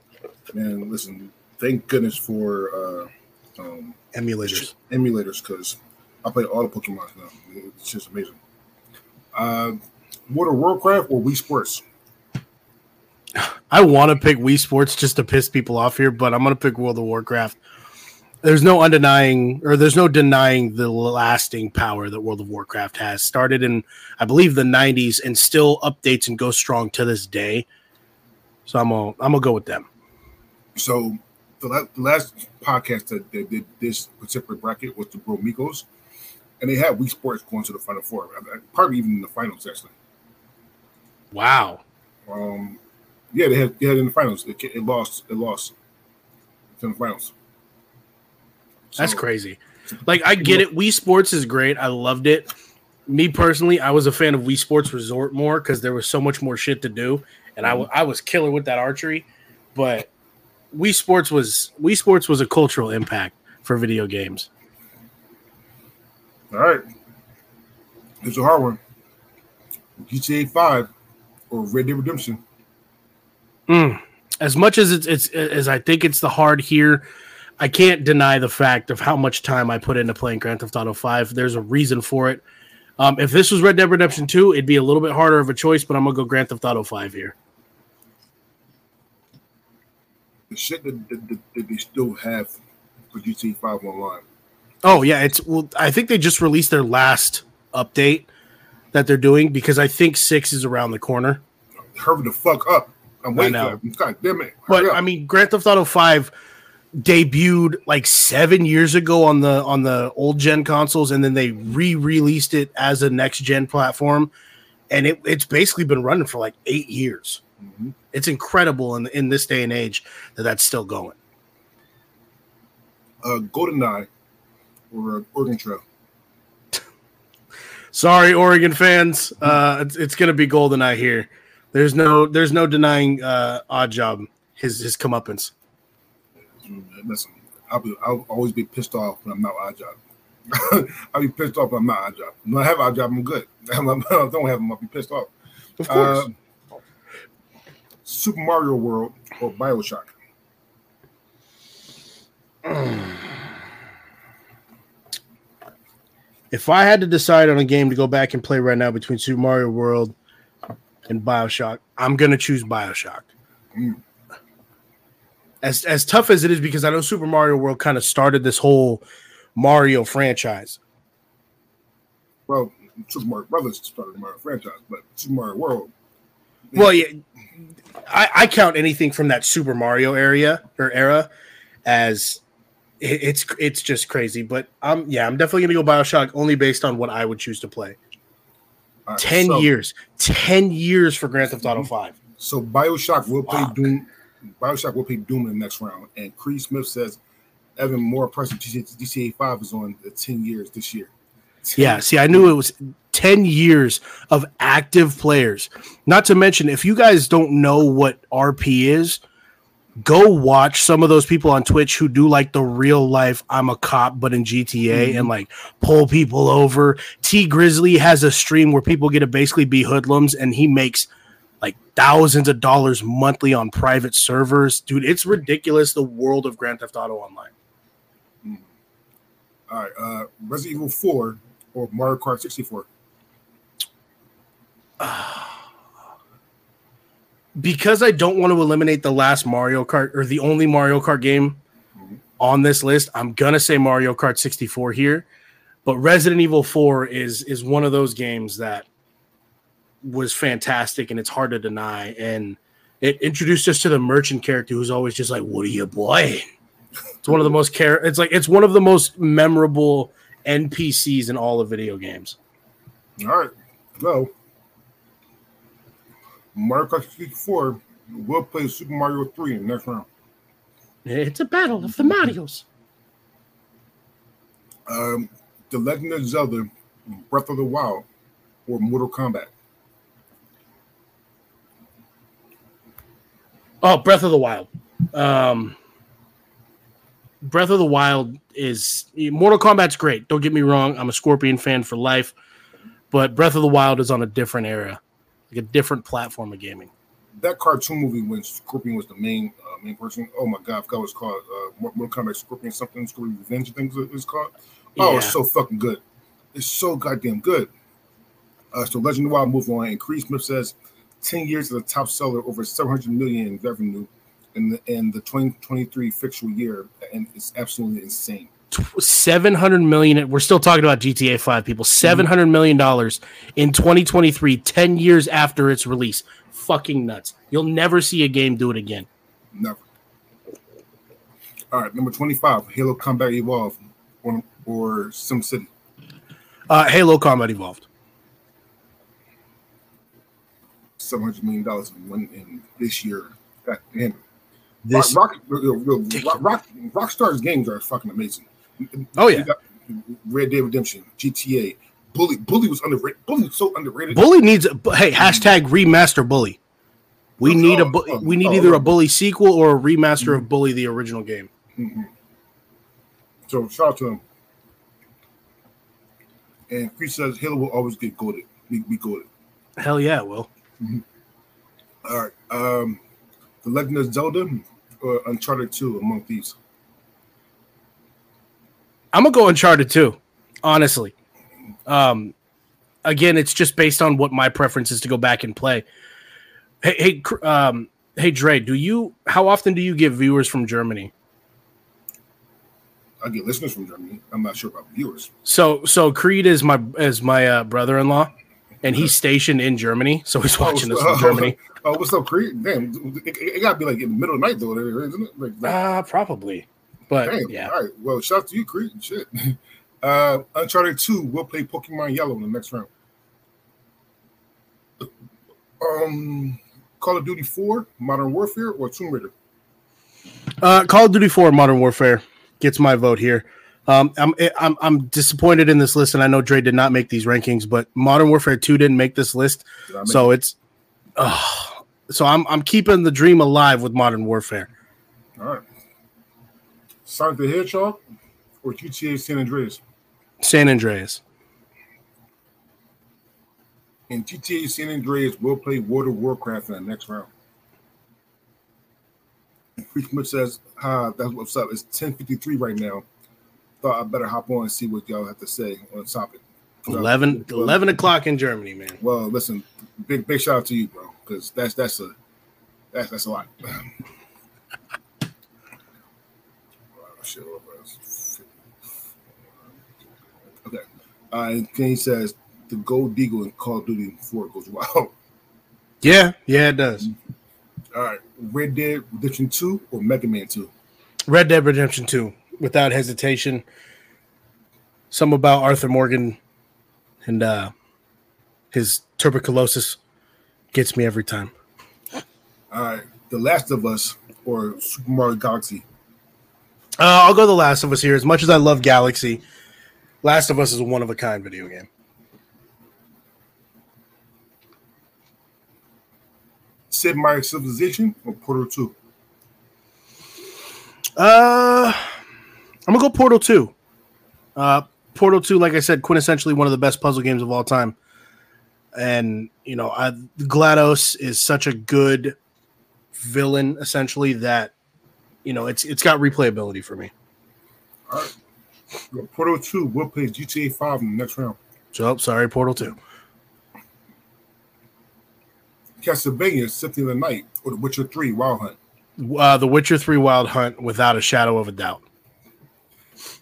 Man, listen, thank goodness for uh, um, emulators. Emulators, because I play all the Pokemon now. It's just amazing. Uh, World of Warcraft or Wii Sports? I want to pick Wii Sports just to piss people off here, but I'm going to pick World of Warcraft. There's no undenying, or there's no denying the lasting power that World of Warcraft has. Started in, I believe, the nineties and still updates and goes strong to this day. So I'm gonna, I'm gonna go with them. So the last podcast that did this particular bracket was the Bro Migos, and they had Wii Sports going to the Final Four, probably even in the finals actually. Wow. Um, yeah, they had they had it in the finals. It, it lost. It lost it's in the finals. So, that's crazy. Like, I get it. Wii Sports is great. I loved it. Me personally, I was a fan of Wii Sports Resort more because there was so much more shit to do, and I, w- I was killer with that archery. But Wii Sports was Wii Sports was a cultural impact for video games. All right, it's a hard one. G T A five or Red Dead Redemption. Mm. As much as it's it's as I think it's the hard here. I can't deny the fact of how much time I put into playing Grand Theft Auto five. There's a reason for it. Um, if this was Red Dead Redemption two, it'd be a little bit harder of a choice, but I'm going to go Grand Theft Auto five here. The shit that, that, that they still have for G T A five online. Oh, yeah. it's. Well, I think they just released their last update that they're doing because I think six is around the corner. Hurry the fuck up. I'm waiting for it. God damn it. Hurry but, up. I mean, Grand Theft Auto five debuted like seven years ago on the on the old gen consoles, and then they re-released it as a next gen platform, and it, it's basically been running for like eight years. Mm-hmm. It's incredible in in this day and age that that's still going. Uh, GoldenEye or uh, Oregon Trail. Sorry, Oregon fans, uh, it's, it's going to be GoldenEye here. There's no there's no denying uh, Oddjob his his comeuppance. Listen, I'll, be, I'll always be pissed off when I'm not Oddjob. I'll be pissed off when I'm not Oddjob. When I have Oddjob, I'm good. When I don't have him, I'll be pissed off. Of course. Uh, Super Mario World or Bioshock? If I had to decide on a game to go back and play right now between Super Mario World and Bioshock, I'm going to choose Bioshock. Mm. As as tough as it is, because I know Super Mario World kind of started this whole Mario franchise. Well, Super Mario Brothers started the Mario franchise, but Super Mario World. Yeah. Well, yeah, I, I count anything from that Super Mario area or era as it, it's it's just crazy. But I'm yeah, I'm definitely gonna go Bioshock only based on what I would choose to play. Right, ten so, years, ten years for Grand Theft Auto Five. So Bioshock will play wow. Doom. Bioshock will play Doom in the next round. And Creed Smith says, Evan, more impressive G T A five is on the ten years this year. ten Yeah, see, I knew it was ten years of active players. Not to mention, if you guys don't know what R P is, go watch some of those people on Twitch who do like the real life, I'm a cop, but in G T A, mm-hmm. and like pull people over. T Grizzly has a stream where people get to basically be hoodlums, and he makes like thousands of dollars monthly on private servers. Dude, it's ridiculous, the world of Grand Theft Auto Online. Mm. All right, uh, Resident Evil four or Mario Kart sixty-four? Because I don't want to eliminate the last Mario Kart, or the only Mario Kart game mm-hmm. on this list, I'm going to say Mario Kart sixty-four here. But Resident Evil four is is one of those games that was fantastic, and it's hard to deny. And it introduced us to the merchant character who's always just like, "What are you buying?" It's one of the most care. It's like it's one of the most memorable N P Cs in all of video games. All right, so Mario Kart sixty-four will play Super Mario three in the next round. It's a battle of the Marios. Um, The Legend of Zelda: Breath of the Wild or Mortal Kombat? Oh, Breath of the Wild. Um, Breath of the Wild is... Mortal Kombat's great. Don't get me wrong. I'm a Scorpion fan for life. But Breath of the Wild is on a different era. Like a different platform of gaming. That cartoon movie when Scorpion was the main uh, main person. Oh, my God. I forgot what it's called. Uh, Mortal Kombat Scorpion something. Scorpion Revenge, I think it's called. Oh, yeah. It's so fucking good. It's so goddamn good. Uh, so Legend of the Wild, move on. And Cree Smith says, ten years as a top seller, over seven hundred million dollars in revenue in the, in the twenty twenty-three fiscal year. And it's absolutely insane. seven hundred million dollars. We're still talking about G T A five, people. seven hundred million dollars in twenty twenty-three, ten years after its release. Fucking nuts. You'll never see a game do it again. Never. All right, number twenty-five, Halo Combat Evolved or, or SimCity. Uh, Halo Combat Evolved. seven hundred million dollars in one in this year. God damn it. This Rock, Rock, Rock, Rockstar's games are fucking amazing. Oh, yeah. Red Dead Redemption, G T A, Bully. Bully was underrated. Bully was so underrated. Bully needs, a, hey, hashtag remaster Bully. We need oh, a oh, we need oh, either oh, a Bully sequel or a remaster mm-hmm. of Bully, the original game. Mm-hmm. So shout out to him. And Chris says Halo will always get goated. Be, be goated. Hell yeah, it will. Mm-hmm. All right. Um, The Legend of Zelda or Uncharted two among these? I'm going to go Uncharted two, honestly. Um, again, it's just based on what my preference is to go back and play. Hey, hey, um, hey, Dre, do you, how often do you get viewers from Germany? I get listeners from Germany. I'm not sure about viewers. So, so Creed is my, is my uh, brother-in-law. And he's stationed in Germany, so he's watching oh, this from Germany. Oh, what's up, Creed? Damn, it, it got to be like in the middle of the night, though, isn't it? Like, like, uh, probably. But, damn, yeah. All right, well, shout out to you, Creed. Shit. Uh, Uncharted two, we'll play Pokemon Yellow in the next round. Um, Call of Duty four, Modern Warfare, or Tomb Raider? Uh, Call of Duty four, Modern Warfare gets my vote here. Um, I'm I'm I'm disappointed in this list, and I know Dre did not make these rankings, but Modern Warfare two didn't make this list, so it? it's, oh, so I'm I'm keeping the dream alive with Modern Warfare. All right, Sonic the Hedgehog or G T A San Andreas? San Andreas. And G T A San Andreas will play World of Warcraft in the next round. Freak Smith says, "Ah, that's what's up. It's ten fifty-three right now." Thought I better hop on and see what y'all have to say on the topic. eleven, eleven o'clock in Germany, man. Well, listen, big big shout out to you, bro, because that's that's a that's that's a lot. Oh, shit. Okay, uh, Kane says the Gold Eagle in Call of Duty four goes wild. Yeah, yeah, it does. All right, Red Dead Redemption two or Mega Man two? Red Dead Redemption two. Without hesitation. Some about Arthur Morgan and uh, his tuberculosis gets me every time. All right. The Last of Us or Super Mario Galaxy? Uh, I'll go The Last of Us here. As much as I love Galaxy, Last of Us is a one-of-a-kind video game. Sid Meier's Civilization or Portal two? Uh... I'm going to go Portal two. Uh, Portal two, like I said, quintessentially one of the best puzzle games of all time. And, you know, I, GLaDOS is such a good villain, essentially, that, you know, it's it's got replayability for me. All right. Well, Portal two, we'll play G T A five in the next round. So, sorry, Portal two. Castlevania, Symphony of the Night, or The Witcher three, Wild Hunt? Uh, The Witcher three, Wild Hunt, without a shadow of a doubt.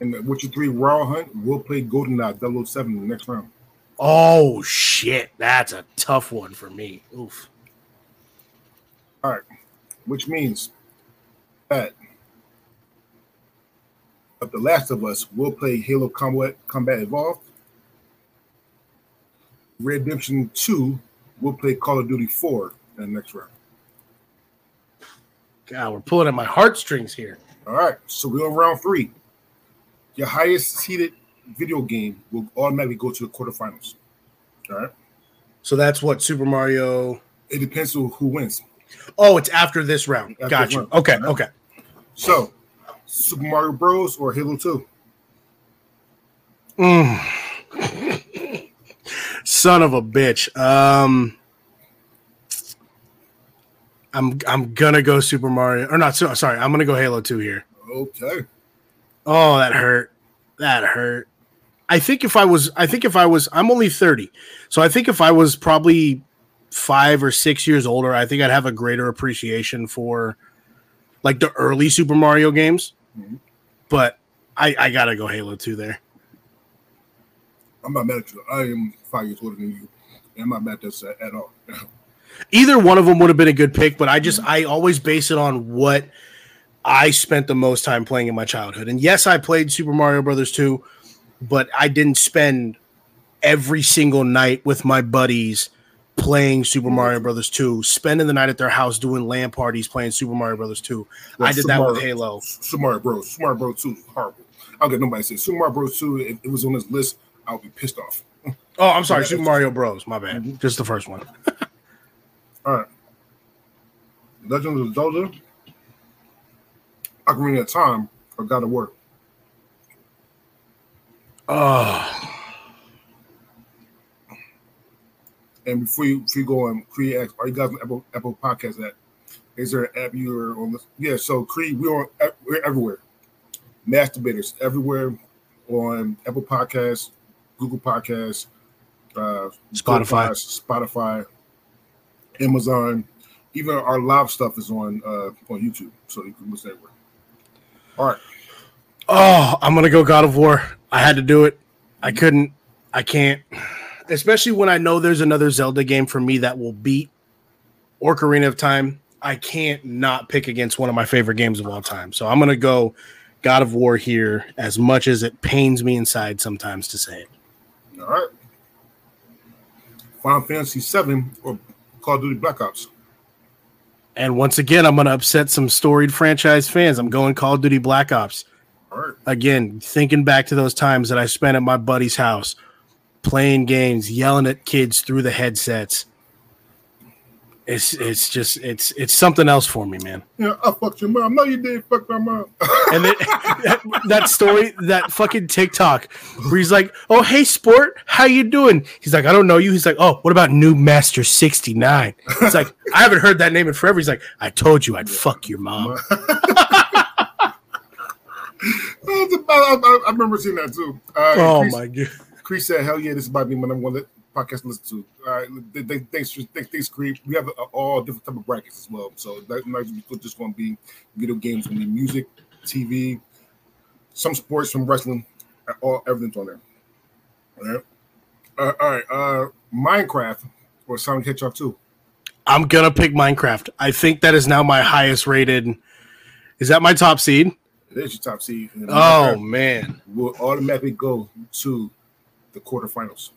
And The Witcher three Wild Hunt will play GoldenEye double oh seven in the next round. Oh, shit. That's a tough one for me. Oof. All right. Which means that of The Last of Us will play Halo Combat, Combat Evolved. Redemption two will play Call of Duty four in the next round. God, we're pulling at my heartstrings here. All right. So we're on round three. Your highest seeded video game will automatically go to the quarterfinals. All right. So that's what Super Mario. It depends on who wins. Oh, it's after this round. After gotcha. Round. Okay, right. okay. So, Super Mario Bros. Or Halo two? Mm. Son of a bitch. Um, I'm I'm gonna go Super Mario or not? So, sorry, I'm gonna go Halo two here. Okay. Oh, that hurt. That hurt. I think if I was, I think if I was, I'm only thirty, so I think if I was probably five or six years older, I think I'd have a greater appreciation for like the early Super Mario games. Mm-hmm. But I, I gotta go Halo two there. I'm not mad at you. I am five years older than you. I'm not mad at this at all. Either one of them would have been a good pick, but I just mm-hmm. I always base it on what I spent the most time playing in my childhood. And yes, I played Super Mario Bros. two. But I didn't spend every single night with my buddies playing Super Mario Bros. two, spending the night at their house doing LAN parties playing Super Mario Bros. two. Well, I did Super that with Halo. Super Mario Bros. Super Mario Bros. two is horrible. I'll get nobody says Super Mario Bros. two, if it was on this list, I would be pissed off. Oh, I'm sorry. Super Mario Bros. My bad. Mm-hmm. Just the first one. All right. Legend of Zelda, Ocarina of Time, or God of War? Oh, and before you, before you go on, Cree asks, are you guys on Apple, Apple Podcast app? Is there an app you are on? This? Yeah, so Cree, we're, we're everywhere. Mass Debaters everywhere on Apple Podcasts, Google Podcasts, uh, Spotify, Spotify, Amazon. Even our live stuff is on uh, on YouTube, so you can listen everywhere. All right. Oh, I'm gonna go God of War. I had to do it. I couldn't. I can't. Especially when I know there's another Zelda game for me that will beat Ocarina of Time. I can't not pick against one of my favorite games of all time. So I'm going to go God of War here, as much as it pains me inside sometimes to say it. All right. Final Fantasy seven or Call of Duty Black Ops? And once again, I'm going to upset some storied franchise fans. I'm going Call of Duty Black Ops. Again, thinking back to those times that I spent at my buddy's house playing games, yelling at kids through the headsets. It's it's just it's it's something else for me, man. Yeah, I fucked your mom. No, you didn't fuck my mom. And then, that, that story, that fucking TikTok where he's like, "Oh, hey, sport, how you doing?" He's like, "I don't know you." He's like, "Oh, what about New Master sixty-nine?" He's like, "I haven't heard that name in forever." He's like, "I told you I'd fuck your mom." I remember seeing that too. Uh, oh Chris, my god! Chris said, "Hell yeah, this is about me when I'm one of the podcasts to listen to." All right, they, they, thanks, thanks, thanks, Chris. We have a, a, all different type of brackets as well, so that might just going to be video games, going to be music, T V, some sports, some wrestling, all everything's on there. All right, uh, all right. Uh, Minecraft or Sonic the Hedgehog two? I'm gonna pick Minecraft. I think that is now my highest rated. Is that my top seed? There's your top seed. Oh, man. Will automatically go to the quarterfinals.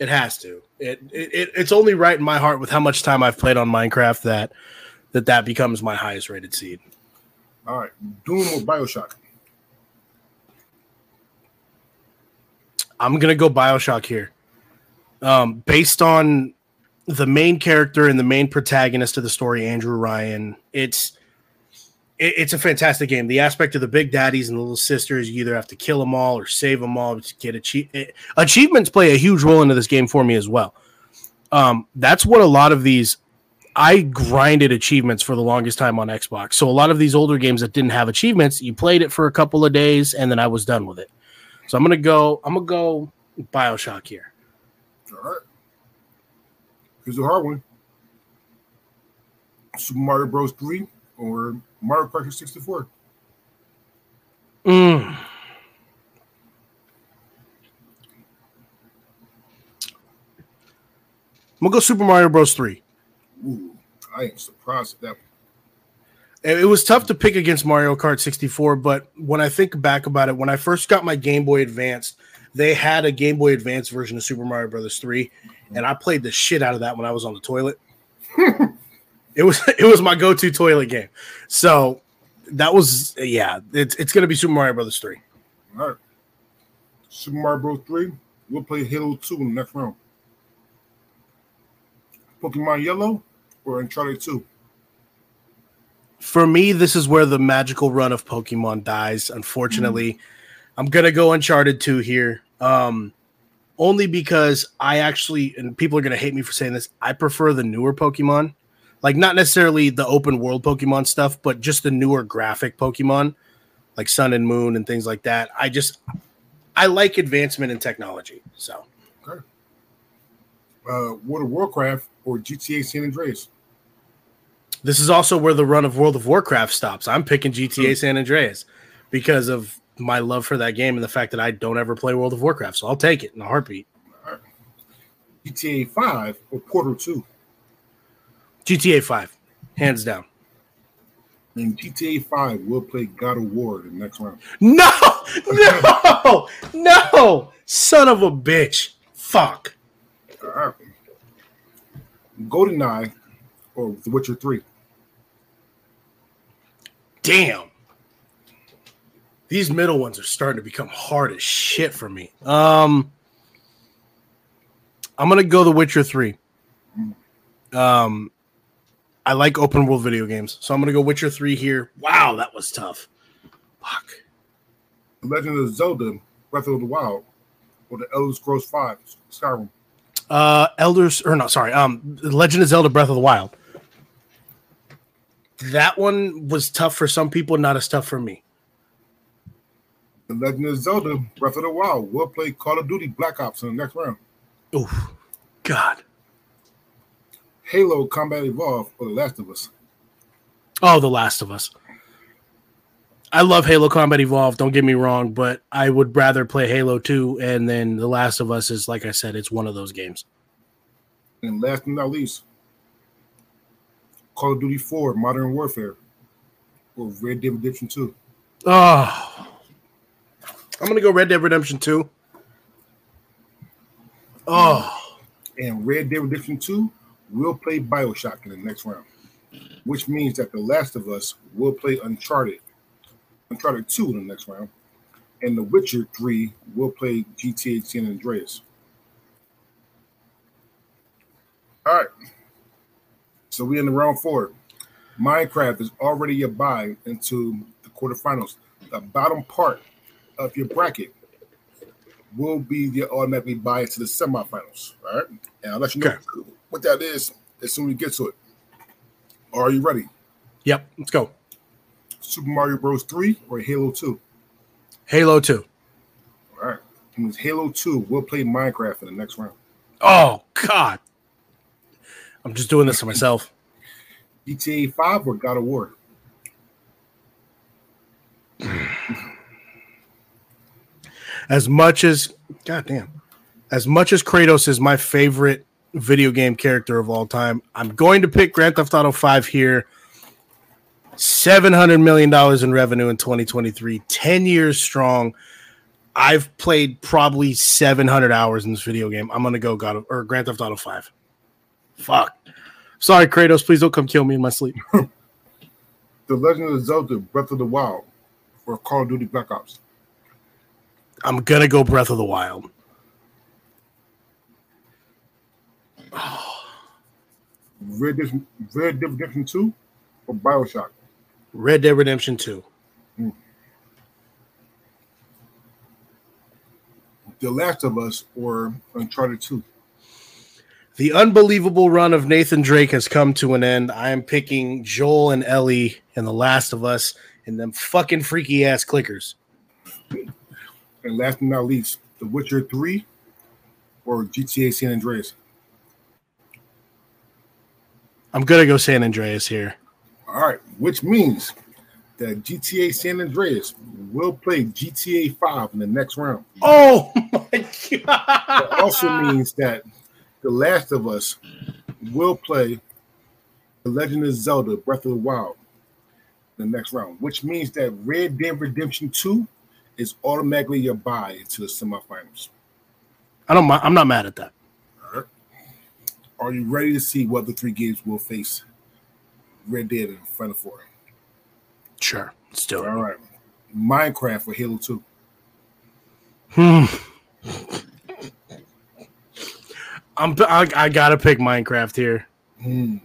It has to. It, it It's only right in my heart with how much time I've played on Minecraft that that, that becomes my highest rated seed. All right. Doom or Bioshock? I'm going to go Bioshock here. Um, based on the main character and the main protagonist of the story, Andrew Ryan, it's... It's a fantastic game. The aspect of the big daddies and the little sisters, you either have to kill them all or save them all to get achieve- achievements play a huge role into this game for me as well. Um, that's what a lot of these, I grinded achievements for the longest time on Xbox. So a lot of these older games that didn't have achievements, you played it for a couple of days and then I was done with it. So I'm going to go, I'm going to go BioShock here. All right. Here's a hard one. Super Mario Bros. three or Mario Kart sixty-four? Mm. I'm going to go Super Mario Bros. three. Ooh, I am surprised at that one. It was tough to pick against Mario Kart sixty-four, but when I think back about it, when I first got my Game Boy Advance, they had a Game Boy Advance version of Super Mario Bros. three, and I played the shit out of that when I was on the toilet. It was it was my go-to toilet game. So that was, yeah, it's it's going to be Super Mario Bros. three. All right. Super Mario Bros. three. We'll play Halo two in the next round. Pokemon Yellow, or Uncharted two? For me, this is where the magical run of Pokemon dies, unfortunately. Mm-hmm. I'm going to go Uncharted two here. Um, only because I actually, and people are going to hate me for saying this, I prefer the newer Pokemon. Like, not necessarily the open world Pokemon stuff, but just the newer graphic Pokemon, like Sun and Moon and things like that. I just, I like advancement in technology. So, okay. Uh, World of Warcraft or G T A San Andreas? This is also where the run of World of Warcraft stops. I'm picking G T A San Andreas because of my love for that game and the fact that I don't ever play World of Warcraft. So I'll take it in a heartbeat. All right. G T A five or Portal two? G T A five, hands down. And G T A five will play God of War in the next round. No! No! No! Son of a bitch. Fuck. All right. GoldenEye or The Witcher three? Damn. These middle ones are starting to become hard as shit for me. Um, I'm going to go The Witcher three. Um, I like open world video games, so I'm going to go Witcher three here. Wow, that was tough. Fuck. The Legend of Zelda, Breath of the Wild, or the Elder Scrolls five, Skyrim? Uh, Elders, or no, sorry, um, The Legend of Zelda, Breath of the Wild. That one was tough for some people, not as tough for me. The Legend of Zelda, Breath of the Wild. We'll play Call of Duty Black Ops in the next round. Oh, God. Halo Combat Evolved or The Last of Us? Oh, The Last of Us. I love Halo Combat Evolved, don't get me wrong, but I would rather play Halo two, and then The Last of Us is, like I said, it's one of those games. And last but not least, Call of Duty four, Modern Warfare, or Red Dead Redemption two? Oh, I'm going to go Red Dead Redemption two. Oh. And Red Dead Redemption two? We'll play Bioshock in the next round, which means that The Last of Us will play Uncharted, Uncharted two in the next round, and The Witcher three will play G T A San Andreas. All right, so we're in the round four. Minecraft is already a bye into the quarterfinals. The bottom part of your bracket will be the automatically bye to the semifinals. All right, and I'll let you know. Okay. What that is, as soon as we get to it. Are you ready? Yep, let's go. Super Mario Bros. three or Halo two? Halo two. All right. And Halo two, we'll play Minecraft in the next round. Oh, God. I'm just doing this to myself. G T A five or God of War? As much as, goddamn, as much as Kratos is my favorite video game character of all time, I'm going to pick Grand Theft Auto five here. seven hundred million dollars in revenue in twenty twenty-three, ten years strong. I've played probably seven hundred hours in this video game. I'm going to go God of, or Grand Theft Auto five. Fuck. Sorry, Kratos. Please don't come kill me in my sleep. The Legend of Zelda, Breath of the Wild, or Call of Duty Black Ops? I'm going to go Breath of the Wild. Oh. Red Dead Redemption two or Bioshock? Red Dead Redemption two. Mm. The Last of Us or Uncharted two? The unbelievable run of Nathan Drake has come to an end. I am picking Joel and Ellie and The Last of Us and them fucking freaky ass clickers. And last but not least, The Witcher three or G T A San Andreas? I'm going to go San Andreas here. All right, which means that G T A San Andreas will play G T A five in the next round. Oh, my God. That also means that The Last of Us will play The Legend of Zelda, Breath of the Wild in the next round, which means that Red Dead Redemption two is automatically your bye into the semifinals. I don't, I'm not mad at that. Are you ready to see what the three games will face Red Dead and Final Four? Sure. Let's do it. All right. Minecraft or Halo two? Hmm. I'm, I, I got to pick Minecraft here. Mm.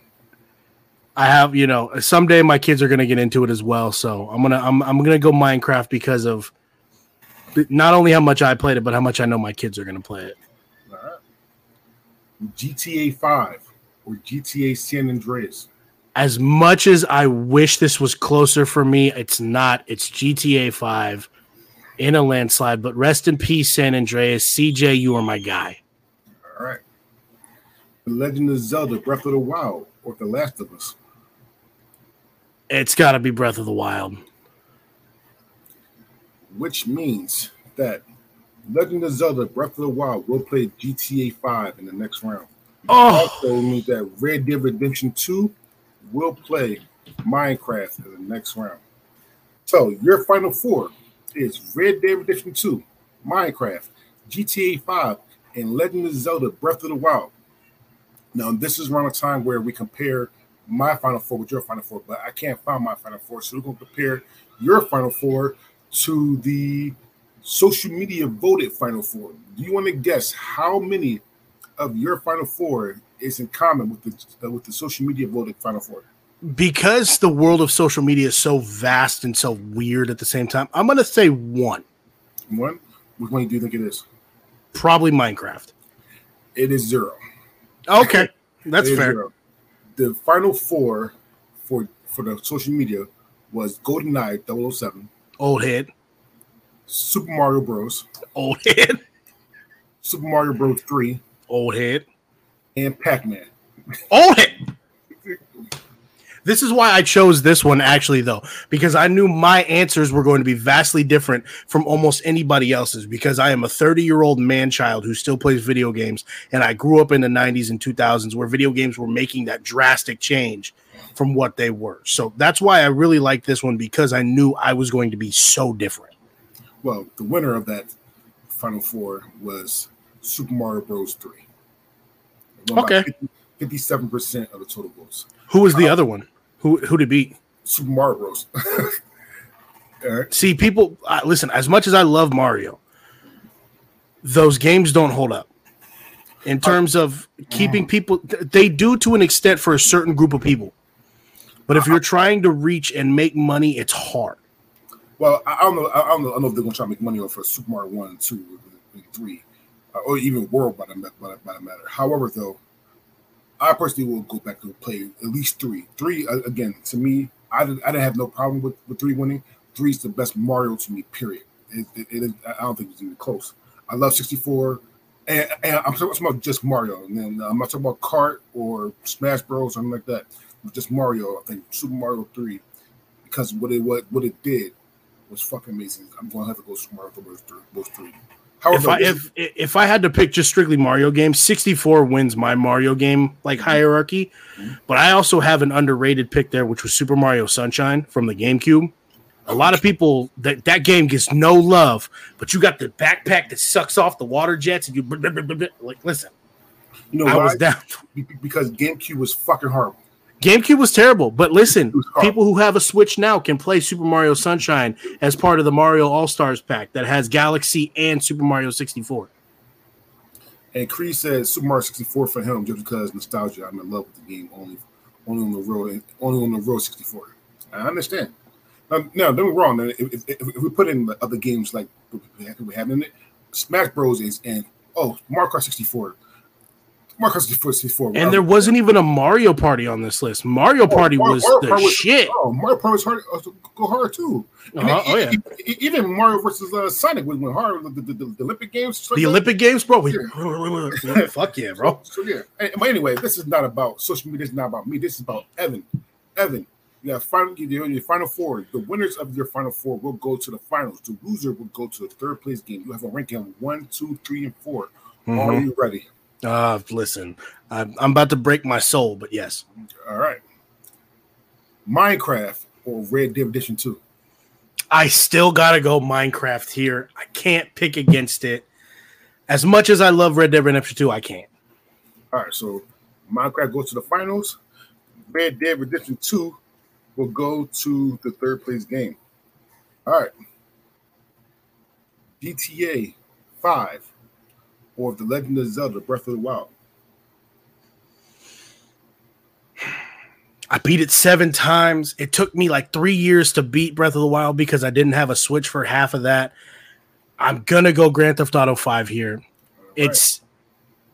I have, you know, someday my kids are going to get into it as well. So I'm going to, I'm, I'm going to go Minecraft because of not only how much I played it, but how much I know my kids are going to play it. All right. G T A five or G T A San Andreas. As much as I wish this was closer for me, it's not. It's G T A five in a landslide, but rest in peace, San Andreas. C J, you are my guy. All right. The Legend of Zelda, Breath of the Wild, or The Last of Us. It's got to be Breath of the Wild. Which means that Legend of Zelda Breath of the Wild will play G T A five in the next round. Oh. Also means that Red Dead Redemption two will play Minecraft in the next round. So your final four is Red Dead Redemption two, Minecraft, G T A five, and Legend of Zelda Breath of the Wild. Now, this is around a time where we compare my final four with your final four, but I can't find my final four. So we're going to compare your final four to the social media voted final four. Do you want to guess how many of your final four is in common with the uh, with the social media voted final four? Because the world of social media is so vast and so weird at the same time, I'm going to say one. One? Which one do you think it is? Probably Minecraft. It is zero. Okay, that's fair. Zero. The final four for for the social media was GoldenEye double oh seven. Old head. Super Mario Bros. Old head. Super Mario Bros. three. Old head. And Pac-Man. Old head. This is why I chose this one, actually, though, because I knew my answers were going to be vastly different from almost anybody else's, because I am a thirty-year-old man-child who still plays video games, and I grew up in the nineties and two thousands where video games were making that drastic change from what they were. So that's why I really like this one, because I knew I was going to be so different. Well, the winner of that Final Four was Super Mario Bros. three. Okay. fifty-seven percent of the total votes. Who was the um, other one? Who who did beat? Super Mario Bros. Right. See, people, uh, listen, as much as I love Mario, those games don't hold up. In terms uh, of keeping um, people, th- they do to an extent for a certain group of people. But if you're I, trying to reach and make money, it's hard. Well, I, I don't know. I, I don't know, I don't know if they're going to try to make money off of Super Mario one, two, and three, uh, or even World by the, by, by the matter. However, though, I personally will go back to play at least three. Three, uh, again, to me, I didn't, I didn't have no problem with, with three winning. Three is the best Mario to me, period. It, it, it is, I don't think it's even close. I love sixty-four, and, and I'm talking about just Mario. And then I'm not talking about Kart or Smash Bros. Or something like that. Just Mario, I think Super Mario three, because what it what, what it did was fucking amazing. I'm going to have to go Super Mario Bros. three. Bros. three. However, if I, if if I had to pick just strictly Mario games, sixty-four wins my Mario game like hierarchy. Mm-hmm. But I also have an underrated pick there, which was Super Mario Sunshine from the GameCube. A lot of people that that game gets no love, but you got the backpack that sucks off the water jets, and you blah, blah, blah, blah. Like listen, you know I was I, down because GameCube was fucking horrible. GameCube was terrible, but listen, people who have a Switch now can play Super Mario Sunshine as part of the Mario All-Stars pack that has Galaxy and Super Mario sixty-four. And Cree says Super Mario sixty-four for him just because nostalgia. I'm in love with the game only, only on the road, only on the road sixty-four. I understand. Now, now don't be wrong. If, if, if we put in other games like we have in it, Smash Bros. Is and oh, Mario Kart sixty-four. Mario sixty-four, sixty-four, and there wasn't even a Mario Party on this list. Mario oh, Party Mario, was Mario the Party was, shit. Oh, Mario Party was hard, uh, go hard too. Uh-huh, it, oh, yeah. it, even Mario versus uh, Sonic went hard. The, the, the, the Olympic Games, the Olympic Games, bro. We, yeah. Fuck yeah, bro. So, so yeah. And, but anyway, this is not about social media. This is not about me. This is about Evan. Evan, you have final, you have your final four. The winners of your final four will go to the finals. The loser will go to the third place game. You have a ranking of one, two, three, and four. Mm-hmm. Are you ready? Uh, listen, I'm, I'm about to break my soul, but yes. All right. Minecraft or Red Dead Redemption two? I still got to go Minecraft here. I can't pick against it. As much as I love Red Dead Redemption two, I can't. All right, so Minecraft goes to the finals. Red Dead Redemption two will go to the third place game. All right. G T A five. Or The Legend of Zelda: Breath of the Wild. beat it seven times. It took me like three years to beat Breath of the Wild because I didn't have a Switch for half of that. I'm gonna go Grand Theft Auto five here. Right. It's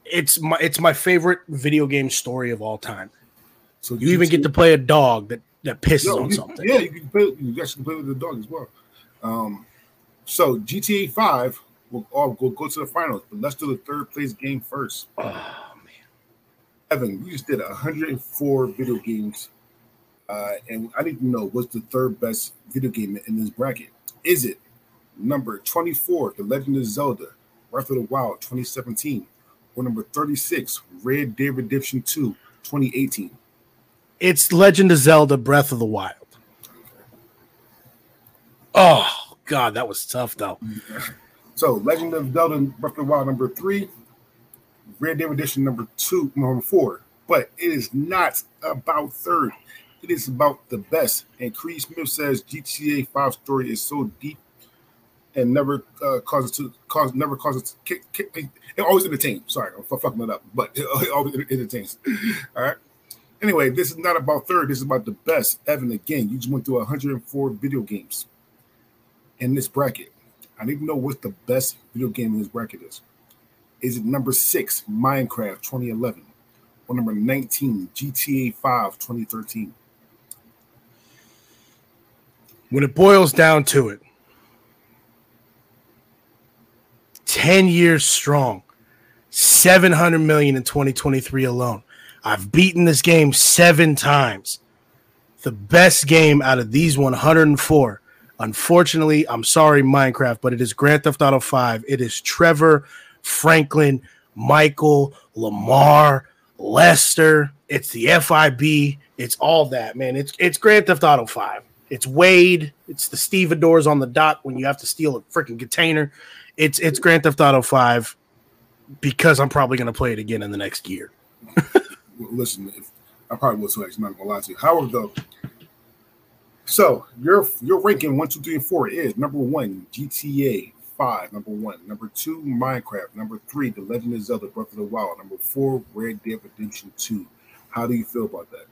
it's my it's my favorite video game story of all time. So you even get to play a dog that, that pisses no, on you, something. Yeah, you can play. You actually play with the dog as well. Um, so G T A five will all will go to the finals, but let's do the third place game first. Oh man, Evan, we just did one hundred four video games, uh, and I need to know what's the third best video game in this bracket. Is it number twenty-four, The Legend of Zelda: Breath of the Wild, twenty seventeen, or number thirty-six, Red Dead Redemption two, twenty eighteen? It's Legend of Zelda: Breath of the Wild. Oh God, that was tough though. So, Legend of Zelda: Breath of the Wild, number three, Red Dead Redemption, number two, number four. But it is not about third; it is about the best. And Creed Smith says G T A five story is so deep and never uh, causes to cause never causes kick, kick, it always entertains. Sorry, I'm fucking it up, but it always entertains. All right. Anyway, this is not about third. This is about the best. Evan, again, you just went through one hundred four video games in this bracket. I need to know what the best video game in this bracket is. Is it number six, Minecraft twenty eleven, or number nineteen, G T A five twenty thirteen? When it boils down to it, ten years strong, seven hundred million dollars in twenty twenty-three alone. I've beaten this game seven times. The best game out of these one hundred four. Unfortunately, I'm sorry, Minecraft, but it is Grand Theft Auto five. It is Trevor, Franklin, Michael, Lamar, Lester. It's the F I B. It's all that, man. It's it's Grand Theft Auto five. It's Wade. It's the stevedores on the dock when you have to steal a freaking container. It's it's Grand Theft Auto five because I'm probably going to play it again in the next year. Well, listen, if, I probably will too, actually, I'm not going to lie to you. However, though, so your your ranking one, two, three, and four is number one, G T A five, number one, number two, Minecraft, number three, The Legend of Zelda: Breath of the Wild, number four, Red Dead Redemption two. How do you feel about that?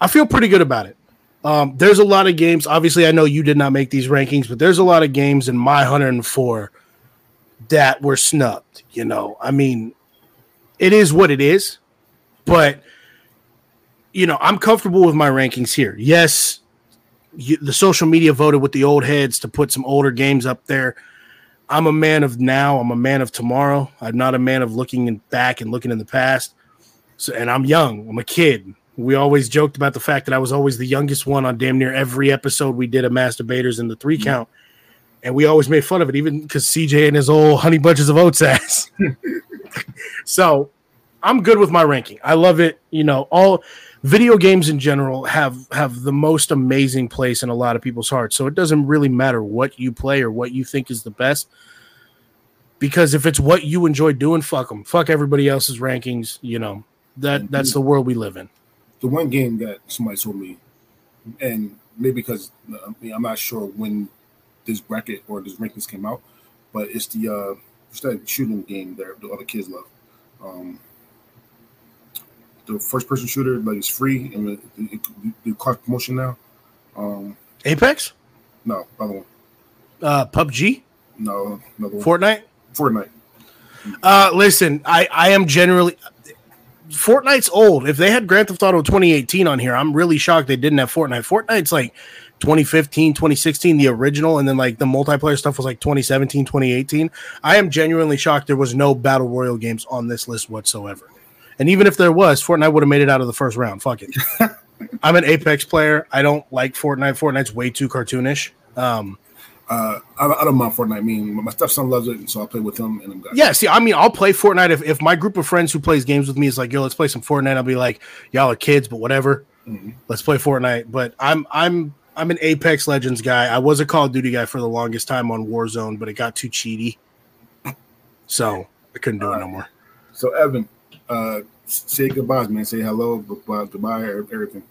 I feel pretty good about it. Um, there's a lot of games. Obviously, I know you did not make these rankings, but there's a lot of games in my one hundred four that were snubbed, you know. I mean, it is what it is, but, you know, I'm comfortable with my rankings here. Yes, you, the social media voted with the old heads to put some older games up there. I'm a man of now. I'm a man of tomorrow. I'm not a man of looking in back and looking in the past. So, and I'm young. I'm a kid. We always joked about the fact that I was always the youngest one on damn near every episode we did of Mass Debaters in the three count. And we always made fun of it, even because C J and his old honey bunches of oats ass. So I'm good with my ranking. I love it. You know, all video games in general have, have the most amazing place in a lot of people's hearts. So it doesn't really matter what you play or what you think is the best, because if it's what you enjoy doing, fuck them. Fuck everybody else's rankings. You know, that that's the world we live in. The one game that somebody told me, and maybe because I mean, I'm not sure when this bracket or this rankings came out, but it's the uh, it's that shooting game that the other kids love. Um, the first-person shooter, like, it's free, and it, it, it, it costs promotion now. Um, Apex? No, another one. Uh, P U B G? No, another one. Fortnite? Fortnite. Uh, listen, I, I am generally... Fortnite's old. If they had Grand Theft Auto twenty eighteen on here, I'm really shocked they didn't have Fortnite. Fortnite's like twenty fifteen, twenty sixteen, the original, and then like the multiplayer stuff was like twenty seventeen, twenty eighteen. I am genuinely shocked there was no Battle Royale games on this list whatsoever. And even if there was, Fortnite would have made it out of the first round. Fuck it. I'm an Apex player. I don't like Fortnite. Fortnite's way too cartoonish. Um, Uh, I, I don't mind Fortnite. I mean, my stepson loves it, so I play with him. And I'm yeah, see, I mean, I'll play Fortnite if, if my group of friends who plays games with me is like, yo, let's play some Fortnite. I'll be like, y'all are kids, but whatever. Mm-hmm. Let's play Fortnite. But I'm I'm I'm an Apex Legends guy. I was a Call of Duty guy for the longest time on Warzone, but it got too cheaty, so I couldn't do uh, it no more. So Evan, uh, say goodbye, man. Say hello, goodbye, everything.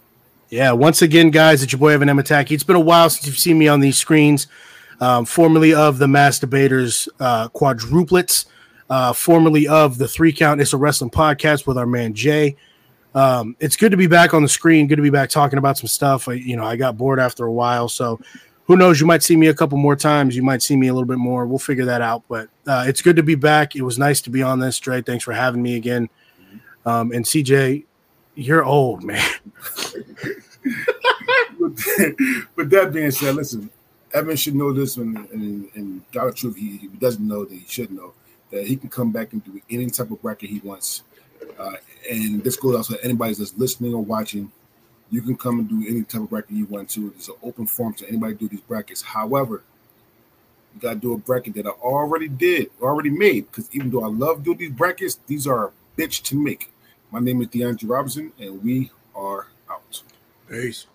Yeah, once again, guys, it's your boy Evan Hamatake. It's been a while since you've seen me on these screens. Um, formerly of the Mass Debaters uh, quadruplets, uh, formerly of the Three Count It's a Wrestling Podcast with our man Jay, um, it's good to be back on the screen. Good to be back talking about some stuff. I, you know, I got bored after a while, so who knows? You might see me a couple more times. You might see me a little bit more. We'll figure that out. But uh, it's good to be back. It was nice to be on this, Dre. Thanks for having me again. Um, and C J, you're old, man. With that being said, listen, Evan should know this, and, and, and God of truth, he, he doesn't know that he should know that he can come back and do any type of bracket he wants. Uh, and this goes out to anybody that's listening or watching. You can come and do any type of bracket you want to. There's an open forum to anybody do these brackets. However, you got to do a bracket that I already did, already made, because even though I love doing these brackets, these are a bitch to make. My name is DeAndre Robinson, and we are out. Peace.